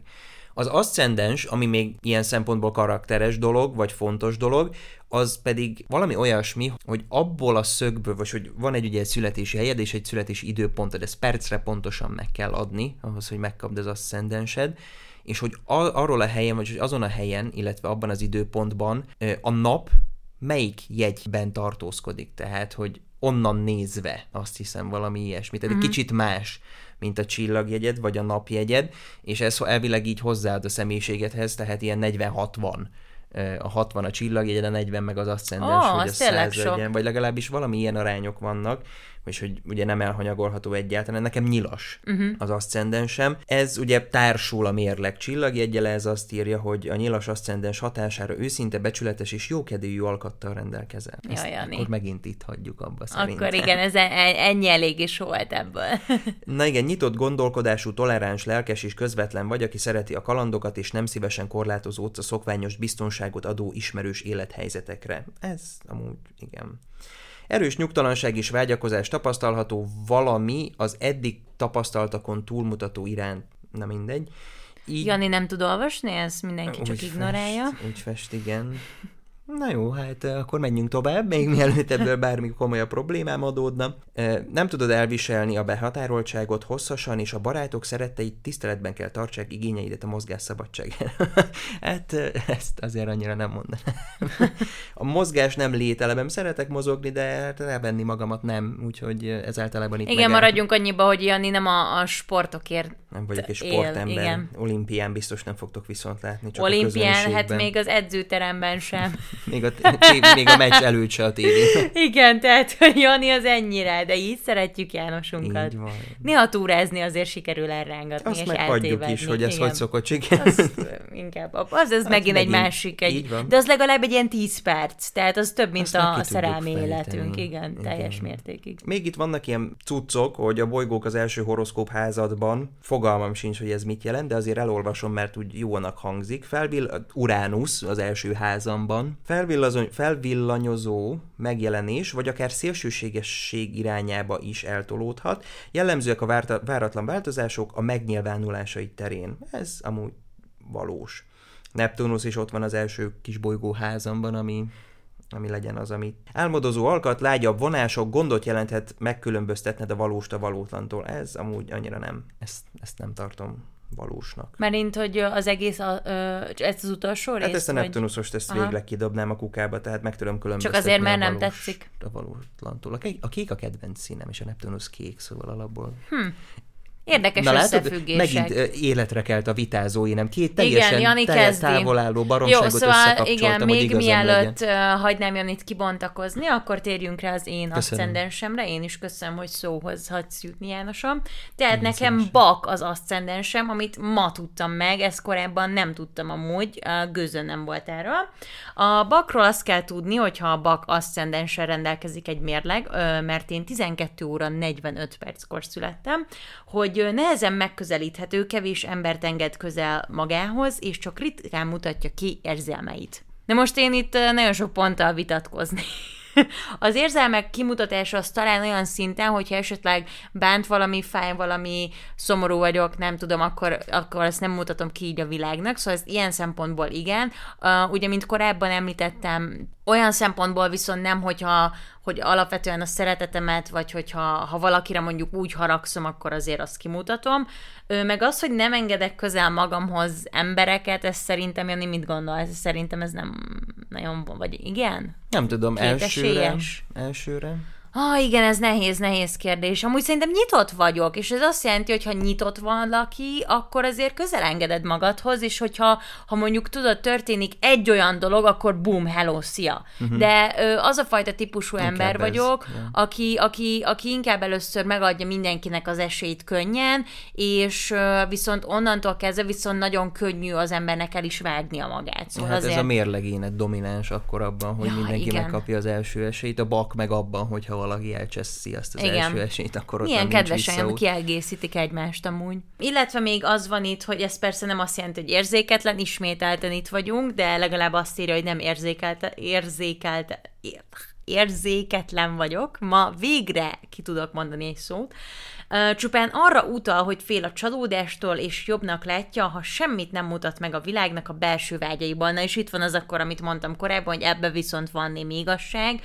Az aszcendens, ami még ilyen szempontból karakteres dolog, vagy fontos dolog, az pedig valami olyasmi, hogy abból a szögből, vagy hogy van egy, ugye, egy születési helyed és egy születési időpontod, ezt percre pontosan meg kell adni, ahhoz, hogy megkapd az aszcendensed, és hogy arról a helyen, vagy azon a helyen, illetve abban az időpontban a nap melyik jegyben tartózkodik, tehát, hogy onnan nézve, azt hiszem, valami ilyesmi, tehát uh-huh. egy kicsit más, mint a csillagjegyed, vagy a napjegyed, és ez elvileg így hozzáad a személyiségedhez, tehát ilyen negyven-hatvan. A hatvan a csillagjegyed, a negyven meg az aszcendens, oh, hogy az száz legyen, vagy legalábbis valami ilyen arányok vannak, és hogy ugye nem elhanyagolható egyáltalán, nekem nyilas uh-huh. az aszcendensem. Ez ugye társul a mérleg csillagjeggyel, ez azt írja, hogy a nyilas aszcendens hatására őszinte, becsületes és jókedélyű alkattal rendelkezel. Ezt akkor megint itt hagyjuk abba szerintem. Akkor igen, ez ennyi elég is volt ebből. Na igen, nyitott gondolkodású, toleráns, lelkes és közvetlen vagy, aki szereti a kalandokat, és nem szívesen korlátozódsz a szokványos biztonságot adó ismerős élethelyzetekre. Ez amúgy igen. Erős nyugtalanság és vágyakozás tapasztalható, valami az eddig tapasztaltakon túlmutató iránt. Na mindegy. Így... Jani nem tud olvasni, ezt mindenki csak úgy ignorálja. Fest, úgy fest, igen. Na jó, hát akkor menjünk tovább, még mielőtt ebből bármi komolyabb problémám adódna. Nem tudod elviselni a behatároltságot hosszasan, és a barátok szeretteid tiszteletben kell tartsák igényeidet a mozgásszabadságára. Hát ezt azért annyira nem mondanám. A mozgás nem lételemem, szeretek mozogni, de elvenni magamat nem, úgyhogy ez általában itt igen, megáll. Maradjunk annyiba, hogy Jani nem a, a sportokért nem vagyok egy sportember. Igen. Olimpián biztos nem fogtok viszont látni, csak olimpián, a hát még az edzőteremben sem. Még a, t- még a meccs előtt se a tévén. Igen, tehát hogy Jani az ennyire, de így szeretjük Jánosunkat. Így van. Néha túrázni azért sikerül elrángatni, azt és eltévedni. Azt meghagyjuk is, hogy ez hogy szokott sikerülni. Inkább, az, az, az megint egy másik, egy, de az legalább egy ilyen tíz perc, tehát az több, mint azt a, a szerelmi életünk. Igen, igen, teljes mértékig. Még itt vannak ilyen cuccok, hogy a bolygók az első horoszkóp házadban, fogalmam sincs, hogy ez mit jelent, de azért elolvasom, mert úgy jónak hangzik. Felvill Uránusz az első házamban, felvillanyozó megjelenés, vagy akár szélsőségesség irányába is eltolódhat. Jellemzőek a várt- váratlan változások a megnyilvánulásai terén. Ez amúgy valós. Neptúnusz is ott van az első kis bolygóházamban, ami, ami legyen az, ami... Álmodozó alkat, lágyabb vonások, gondot jelenthet megkülönböztetned a valóst a valótlantól. Ez amúgy annyira nem. Ezt, ezt nem tartom valósnak. Merint, hogy az egész a, ö, ezt az utolsó rész? Hát ezt a neptunusost, ezt végleg kidobnám a kukába, tehát meg tudom különböztetni. Csak azért, mert nem tetszik. A valótlantól. A kék a kedvenc színem, és a neptunusz kék, szóval alapból. Hm. Érdekes na, összefüggések. Látod, megint életre kelt a vitázói, nem? Két teljesen igen, tele, távolálló baromságot jó, szóval összekapcsoltam, igen, hogy igazán mielőtt legyen. Hagynám Janit kibontakozni, akkor térjünk rá az én aszcendensemre. Én is köszönöm, hogy szóhoz hagysz jutni, Jánosom. Tehát én nekem szépen. Bak az aszcendensem, amit ma tudtam meg, ezt korábban nem tudtam amúgy, gőzön nem volt erről. A bakról azt kell tudni, hogyha a bak aszcendenssel rendelkezik egy mérleg, mert én tizenkét óra negyvenöt perckor születtem, hogy hogy nehezen megközelíthető, kevés embert enged közel magához, és csak ritkán mutatja ki érzelmeit. Na most én itt nagyon sok ponttal vitatkoznék. Az érzelmek kimutatása az talán olyan szinten, hogyha esetleg bánt valami, fáj valami, szomorú vagyok, nem tudom, akkor, akkor ezt nem mutatom ki így a világnak, szóval ezt ilyen szempontból igen. Uh, ugye, mint korábban említettem, olyan szempontból viszont nem, hogyha, hogy alapvetően a szeretetemet, vagy hogyha ha valakire mondjuk úgy haragszom, akkor azért azt kimutatom. Meg az, hogy nem engedek közel magamhoz embereket, ez szerintem, Jani, mit gondol? Ez szerintem ez nem nagyon, vagy igen? Nem tudom, elsőre. Elsőre. Ah, igen, ez nehéz, nehéz kérdés. Amúgy szerintem nyitott vagyok, és ez azt jelenti, hogy ha nyitott valaki, akkor azért közel engeded magadhoz, és hogyha ha mondjuk tudod, történik egy olyan dolog, akkor bum, hello, szia. Uh-huh. De ö, az a fajta típusú inkább ember vagyok, ez, yeah. aki, aki, aki inkább először megadja mindenkinek az esélyt könnyen, és ö, viszont onnantól kezdve viszont nagyon könnyű az embernek el is vágnia magát. Szóval hát azért... ez a mérlegének domináns akkor abban, hogy ja, mindenki igen. megkapja az első esélyt, a bak meg abban, hogyha valaki elcseszi azt az igen. első esélyt, akkor ott milyen kedvesen kiegészítik egymást amúgy. Illetve még az van itt, hogy ez persze nem azt jelenti, hogy érzéketlen, ismételten itt vagyunk, de legalább azt írja, hogy nem érzékelte, érzékelte, érzéketlen vagyok. Ma végre ki tudok mondani egy szót. Csupán arra utal, hogy fél a csalódástól, és jobbnak látja, ha semmit nem mutat meg a világnak a belső vágyaiban. Na és itt van az akkor, amit mondtam korábban, hogy ebben viszont van némi igazság,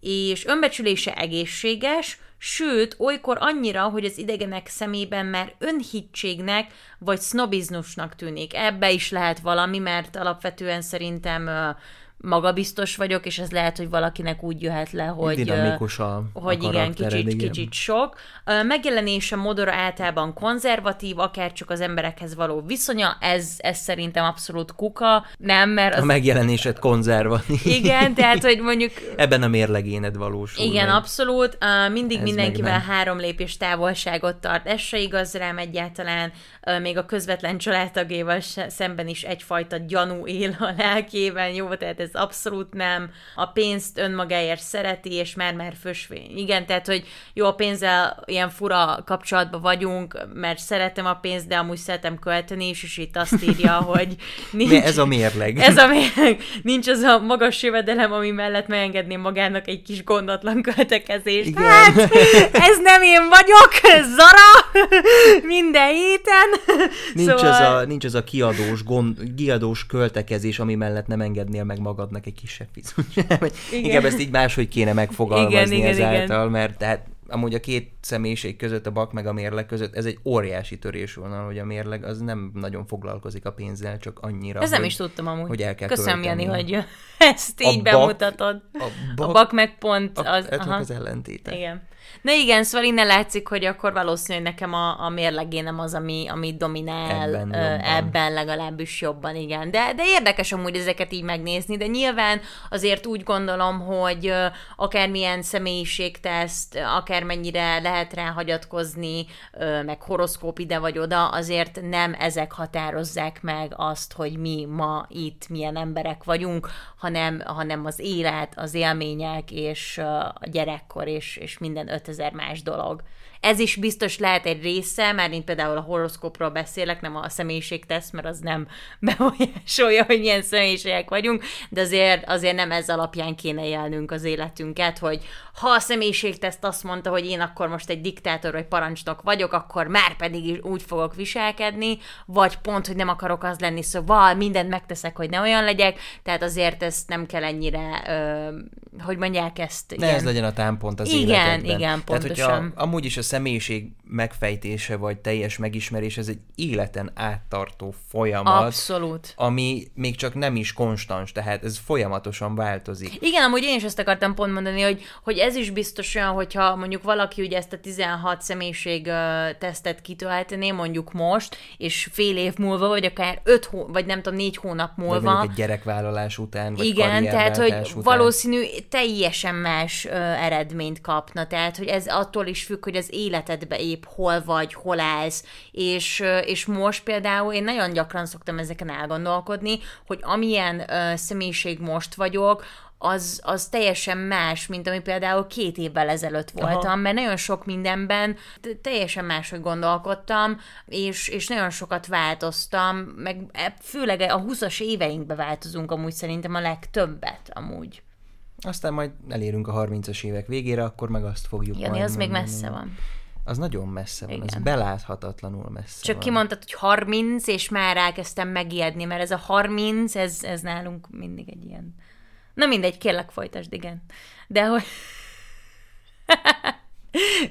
és önbecsülése egészséges, sőt, olykor annyira, hogy az idegenek szemében már önhittségnek vagy sznobizmusnak tűnik. Ebbe is lehet valami, mert alapvetően szerintem magabiztos vagyok, és ez lehet, hogy valakinek úgy jöhet le, hogy, hogy igen, kicsit, kicsit sok. Megjelenése modora általában konzervatív, akár csak az emberekhez való viszonya, ez, ez szerintem abszolút kuka, nem, mert... Az... A megjelenésed konzervatív. Igen, tehát, hogy mondjuk... Ebben a mérlegéned valósul. Igen, abszolút. Mindig ez mindenkivel három lépés távolságot tart. Ez se igaz rám egyáltalán. Még a közvetlen családtagéval szemben is egyfajta gyanú él a lelkében. Jó, tehát ez abszolút nem. A pénzt önmagáért szereti, és már-már fösvény. Igen, tehát, hogy jó, a pénzzel ilyen fura kapcsolatban vagyunk, mert szeretem a pénzt, de amúgy szeretem költeni is, és itt azt írja, hogy... Nincs, de ez a mérleg. Ez a mérleg. Nincs az a magas jövedelem, ami mellett megengedném magának egy kis gondatlan költekezést. Igen. Hát, ez nem én vagyok, Zara! Minden héten! Nincs, szóval... az, a, nincs az a kiadós, gond, kiadós költekezés, ami mellett nem engednél meg magadnak egy kisebb fizetést. Inkább ezt így máshogy kéne megfogalmazni igen, ezáltal, igen. mert tehát amúgy a két személyiség között, a bak meg a mérleg között, ez egy óriási törésvonal, hogy a mérleg az nem nagyon foglalkozik a pénzzel, csak annyira, ez hogy, nem is tudtam amúgy. Hogy el kell köszönöm, Jani, hogy ezt így a bemutatod. Bak, a, bak, a bak meg pont az... A, aha. az ellentéte. Igen. Na igen, szóval innen látszik, hogy akkor valószínűleg nekem a, a mérlegé nem az, ami, ami dominál ebben, ö, ebben legalábbis jobban, igen. De, de érdekes amúgy ezeket így megnézni, de nyilván azért úgy gondolom, hogy ö, akármilyen személyiségteszt, akármennyire lehet rá hagyatkozni, ö, meg horoszkóp ide vagy oda, azért nem ezek határozzák meg azt, hogy mi ma itt milyen emberek vagyunk, hanem, hanem az élet, az élmények, és ö, a gyerekkor, és, és minden ötezer más dolog. Ez is biztos lehet egy része, mert én például a horoszkópról beszélek, nem a személyiségteszt, mert az nem befolyásolja, hogy milyen személyiségek vagyunk, de azért, azért nem ez alapján kéne élnünk az életünket, hogy ha a személyiségteszt azt mondta, hogy én akkor most egy diktátor vagy parancsnok vagyok, akkor már pedig is úgy fogok viselkedni, vagy pont, hogy nem akarok az lenni, szóval mindent megteszek, hogy ne olyan legyek, tehát azért ezt nem kell ennyire, ö, hogy mondják ezt. Ne ez legyen a támpont az igen, életedben. Igen, pontosan. Tehát, a, amúgy is a személyiség megfejtése, vagy teljes megismerés, ez egy életen áttartó folyamat. Abszolút. Ami még csak nem is konstans, tehát ez folyamatosan változik. Igen, amúgy én is ezt akartam pont mondani, hogy, hogy ez is biztos olyan, hogyha mondjuk valaki ugye ezt a tizenhat személyiség tesztet kitöltené, mondjuk most, és fél év múlva, vagy akár öt, hó, vagy nem tudom, négy hónap múlva. Vagy egy gyerekvállalás után, vagy igen, tehát, hogy után. Valószínű teljesen más ö, eredményt kapna, tehát, hogy ez attól is függ, hogy az életedbe épp hol vagy, hol állsz, és, és most például én nagyon gyakran szoktam ezeken elgondolkodni, hogy amilyen uh, személyiség most vagyok, Az, az teljesen más, mint ami például két évvel ezelőtt voltam, aha. mert nagyon sok mindenben teljesen máshogy gondolkodtam, és, és nagyon sokat változtam, meg főleg a huszas éveinkbe változunk amúgy szerintem a legtöbbet amúgy. Aztán majd elérünk a harmincas évek végére, akkor meg azt fogjuk Jani, majd az mondani. Még messze van. Az nagyon messze van, igen. Az beláthatatlanul messze csak van. Kimondtad, hogy harminc, és már elkezdtem megijedni, mert ez a harminc, ez, ez nálunk mindig egy ilyen... Na mindegy, kérlek, folytasd, igen. De hogy...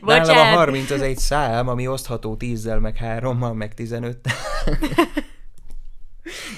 Bocsánat. Nálam a harminc az egy szám, ami osztható tízzel, meg hárommal, meg tizenöttel.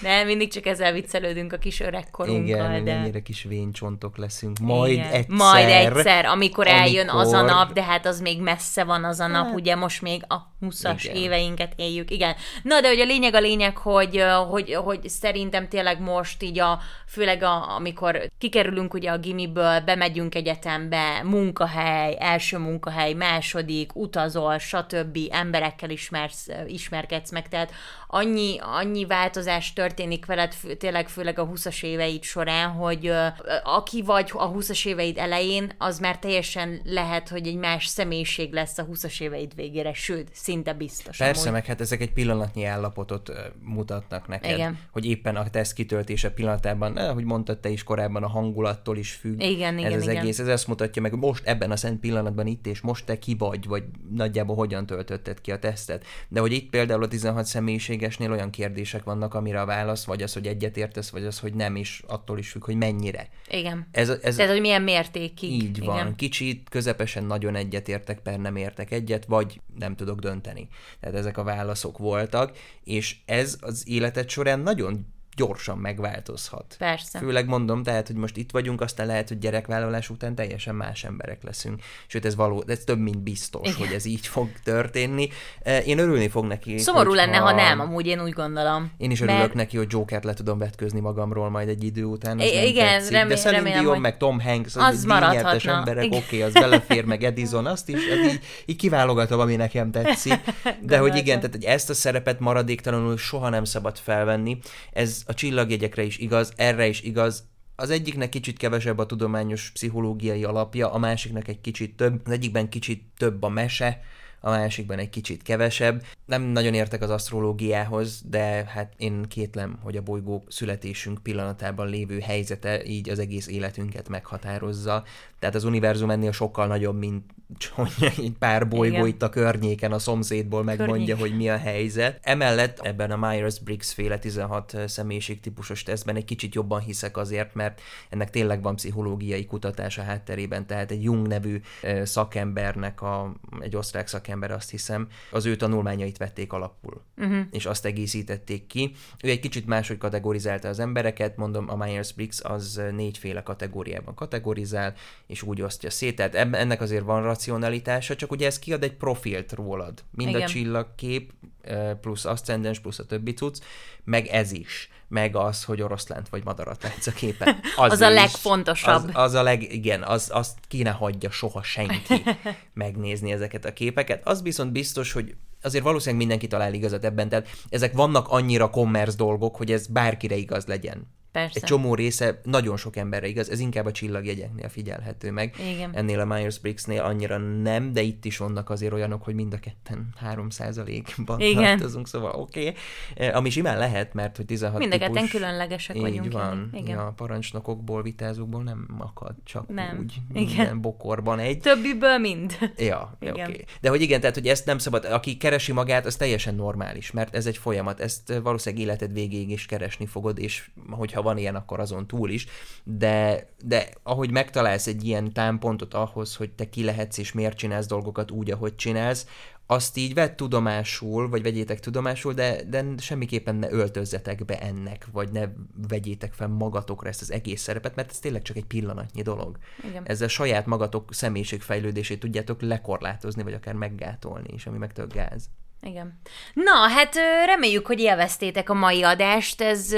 Nem, mindig csak ezzel viccelődünk a kis öregkorunkkal. Igen, de mennyire kis véncsontok leszünk. Majd igen. egyszer. Majd egyszer, amikor, amikor eljön az a nap, de hát az még messze van az a nap, hát. Ugye most még a huszas igen. éveinket éljük. Igen. Na, de hogy a lényeg a lényeg, hogy, hogy, hogy szerintem tényleg most így a, főleg a, amikor kikerülünk ugye a gimiből, bemegyünk egyetembe, munkahely, első munkahely, második, utazol, stb. Emberekkel ismersz, ismerkedsz meg, tehát annyi, annyi változás történik veled, fő, tényleg főleg a húszas éveid során, hogy ö, aki vagy a húszas éveid elején, az már teljesen lehet, hogy egy más személyiség lesz a húszas éveid végére, sőt, szinte biztos. Persze, amúgy. Meg hát ezek egy pillanatnyi állapotot mutatnak neked, igen. hogy éppen a teszt kitöltése pillanatában, ahogy mondtad te is korábban, a hangulattól is függ. Igen, ez igen, az igen. egész, ez azt mutatja meg, most ebben a szent pillanatban itt, és most te ki vagy, vagy nagyjából hogyan töltötted ki a tesztet. De hogy itt például a tizenhat személyiségesnél olyan kérdések vannak, ami mire a válasz, vagy az, hogy egyetértesz, vagy az, hogy nem is, attól is függ, hogy mennyire. Igen. Ez, ez, tehát, hogy milyen mértékig. Így igen. van. Kicsit, közepesen nagyon egyetértek, per nem értek egyet, vagy nem tudok dönteni. Tehát ezek a válaszok voltak, és ez az életed során nagyon gyorsan megváltozhat. Persze. Főleg mondom, tehát, hogy most itt vagyunk, aztán lehet, hogy gyerekvállalás után teljesen más emberek leszünk. Sőt, ez való, ez több, mint biztos, igen. hogy ez így fog történni. Én örülni fog neki. Szomorú lenne, ha... ha nem, amúgy én úgy gondolom. Én is örülök mert... neki, hogy Jokert le tudom vetközni magamról majd egy idő után. I- igen, remélem, de Céline Dion, meg Tom Hanks, az, az maradhatna. Emberek, oké, okay, az belefér, meg Edison, azt is, ez így, így kiválogatom, ami nekem tetszik. De hogy igen, tehát hogy ezt a szerepet maradéktalanul soha nem szabad felvenni. Ez a csillagjegyekre is igaz, erre is igaz. Az egyiknek kicsit kevesebb a tudományos pszichológiai alapja, a másiknak egy kicsit több, az egyikben kicsit több a mese, a másikban egy kicsit kevesebb. Nem nagyon értek az asztrológiához, de hát én kétlem, hogy a bolygó születésünk pillanatában lévő helyzete így az egész életünket meghatározza. Tehát az univerzum ennél sokkal nagyobb, mint egy pár bolygó itt a környéken, a szomszédból megmondja, hogy mi a helyzet. Emellett ebben a Myers-Briggs féle tizenhat személyiség típusos tesztben egy kicsit jobban hiszek azért, mert ennek tényleg van pszichológiai kutatás a hátterében, tehát egy Jung nevű szakembernek, a, egy osztrák szakember, azt hiszem, az ő tanulmányait vették alapul, uh-huh. és azt egészítették ki. Ő egy kicsit máshogy kategorizálta az embereket, mondom, a Myers-Briggs az négyféle kategóriában kategorizál, és úgy osztja szét, tehát ennek azért van racionalitása, csak ugye ez kiad egy profilt rólad. Mind igen. a csillagkép, plusz aszcendens, plusz a többi cucc, meg ez is, meg az, hogy oroszlánt vagy madarat látsz a képen. Az, az a legfontosabb. Az, az a leg, igen, az, azt ki ne hagyja soha senki megnézni ezeket a képeket. Az viszont biztos, hogy azért valószínűleg mindenki talál igazat ebben, tehát ezek vannak annyira commerce dolgok, hogy ez bárkire igaz legyen. Persze. Egy csomó része nagyon sok emberre igaz, ez inkább a csillagjegyeknél figyelhető meg. Igen. Ennél a Myers-Briggsnél annyira nem, de itt is vannak azért olyanok, hogy mind a ketten három százalékban tartozunk, szóval oké. Okay. Ami simán lehet, mert hogy tizenhat mind típus... Mind a ketten különlegesek így vagyunk. Így van. Igen. A parancsnokokból, vitázókból nem akad, csak nem. úgy. Igen. Minden bokorban egy. Többiből mind. Ja, oké. Okay. De hogy igen, tehát hogy ezt nem szabad, aki keresi magát, az teljesen normális, mert ez egy folyamat, ezt valószínűleg életed végéig is keresni fogod, és hogyha ha van ilyen, akkor azon túl is, de, de ahogy megtalálsz egy ilyen támpontot ahhoz, hogy te ki lehetsz és miért csinálsz dolgokat úgy, ahogy csinálsz, azt így vedd tudomásul, vagy vegyétek tudomásul, de, de semmiképpen ne öltözzetek be ennek, vagy ne vegyétek fel magatokra ezt az egész szerepet, mert ez tényleg csak egy pillanatnyi dolog. Igen. Ezzel saját magatok személyiségfejlődését tudjátok lekorlátozni, vagy akár meggátolni is, ami meg tök gáz. Igen. Na, hát reméljük, hogy élveztétek a mai adást. Ez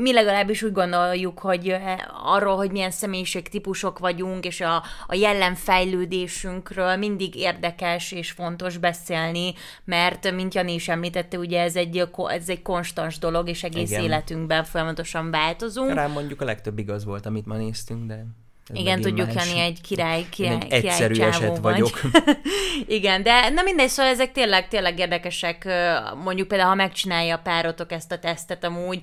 mi legalábbis úgy gondoljuk, hogy arról, hogy milyen személyiségtípusok vagyunk, és a, a jellemfejlődésünkről mindig érdekes és fontos beszélni, mert, mint Jani is említette, ugye ez egy, ez egy konstans dolog, és egész igen. életünkben folyamatosan változunk. Rám mondjuk a legtöbb igaz volt, amit ma néztünk, de... Ez igen, tudjuk lenni egy király, király, egy király egyszerű eset vagyok. Vagy. Igen, de na mindegy, szóval ezek tényleg, tényleg érdekesek. Mondjuk például, ha megcsinálja a párotok ezt a tesztet amúgy,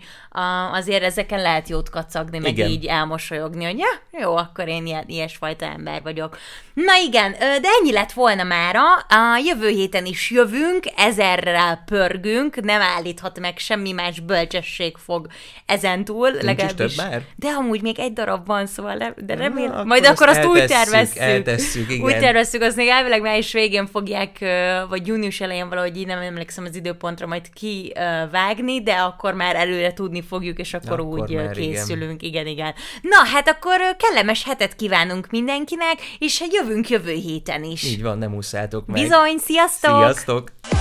azért ezeken lehet jót kacagni, meg igen. így elmosolyogni, hogy ja, jó, akkor én ilyen, ilyesfajta ember vagyok. Na igen, de ennyi lett volna mára. A jövő héten is jövünk, ezerrel pörgünk, nem állíthat meg semmi más bölcsesség fog ezentúl. Nincs legalábbis, is több már? De amúgy még egy darab van, szóval de nem Mir... Na, majd akkor azt, azt úgy tervezzük. Eltesszük, igen. Úgy tervezzük, azt még elvileg május végén fogják, vagy június elején valahogy így, nem emlékszem az időpontra, majd kivágni, de akkor már előre tudni fogjuk, és akkor, akkor úgy készülünk. Igen. igen, igen. Na, hát akkor kellemes hetet kívánunk mindenkinek, és jövünk jövő héten is. Így van, nem ússzátok meg. Bizony, sziasztok! Sziasztok!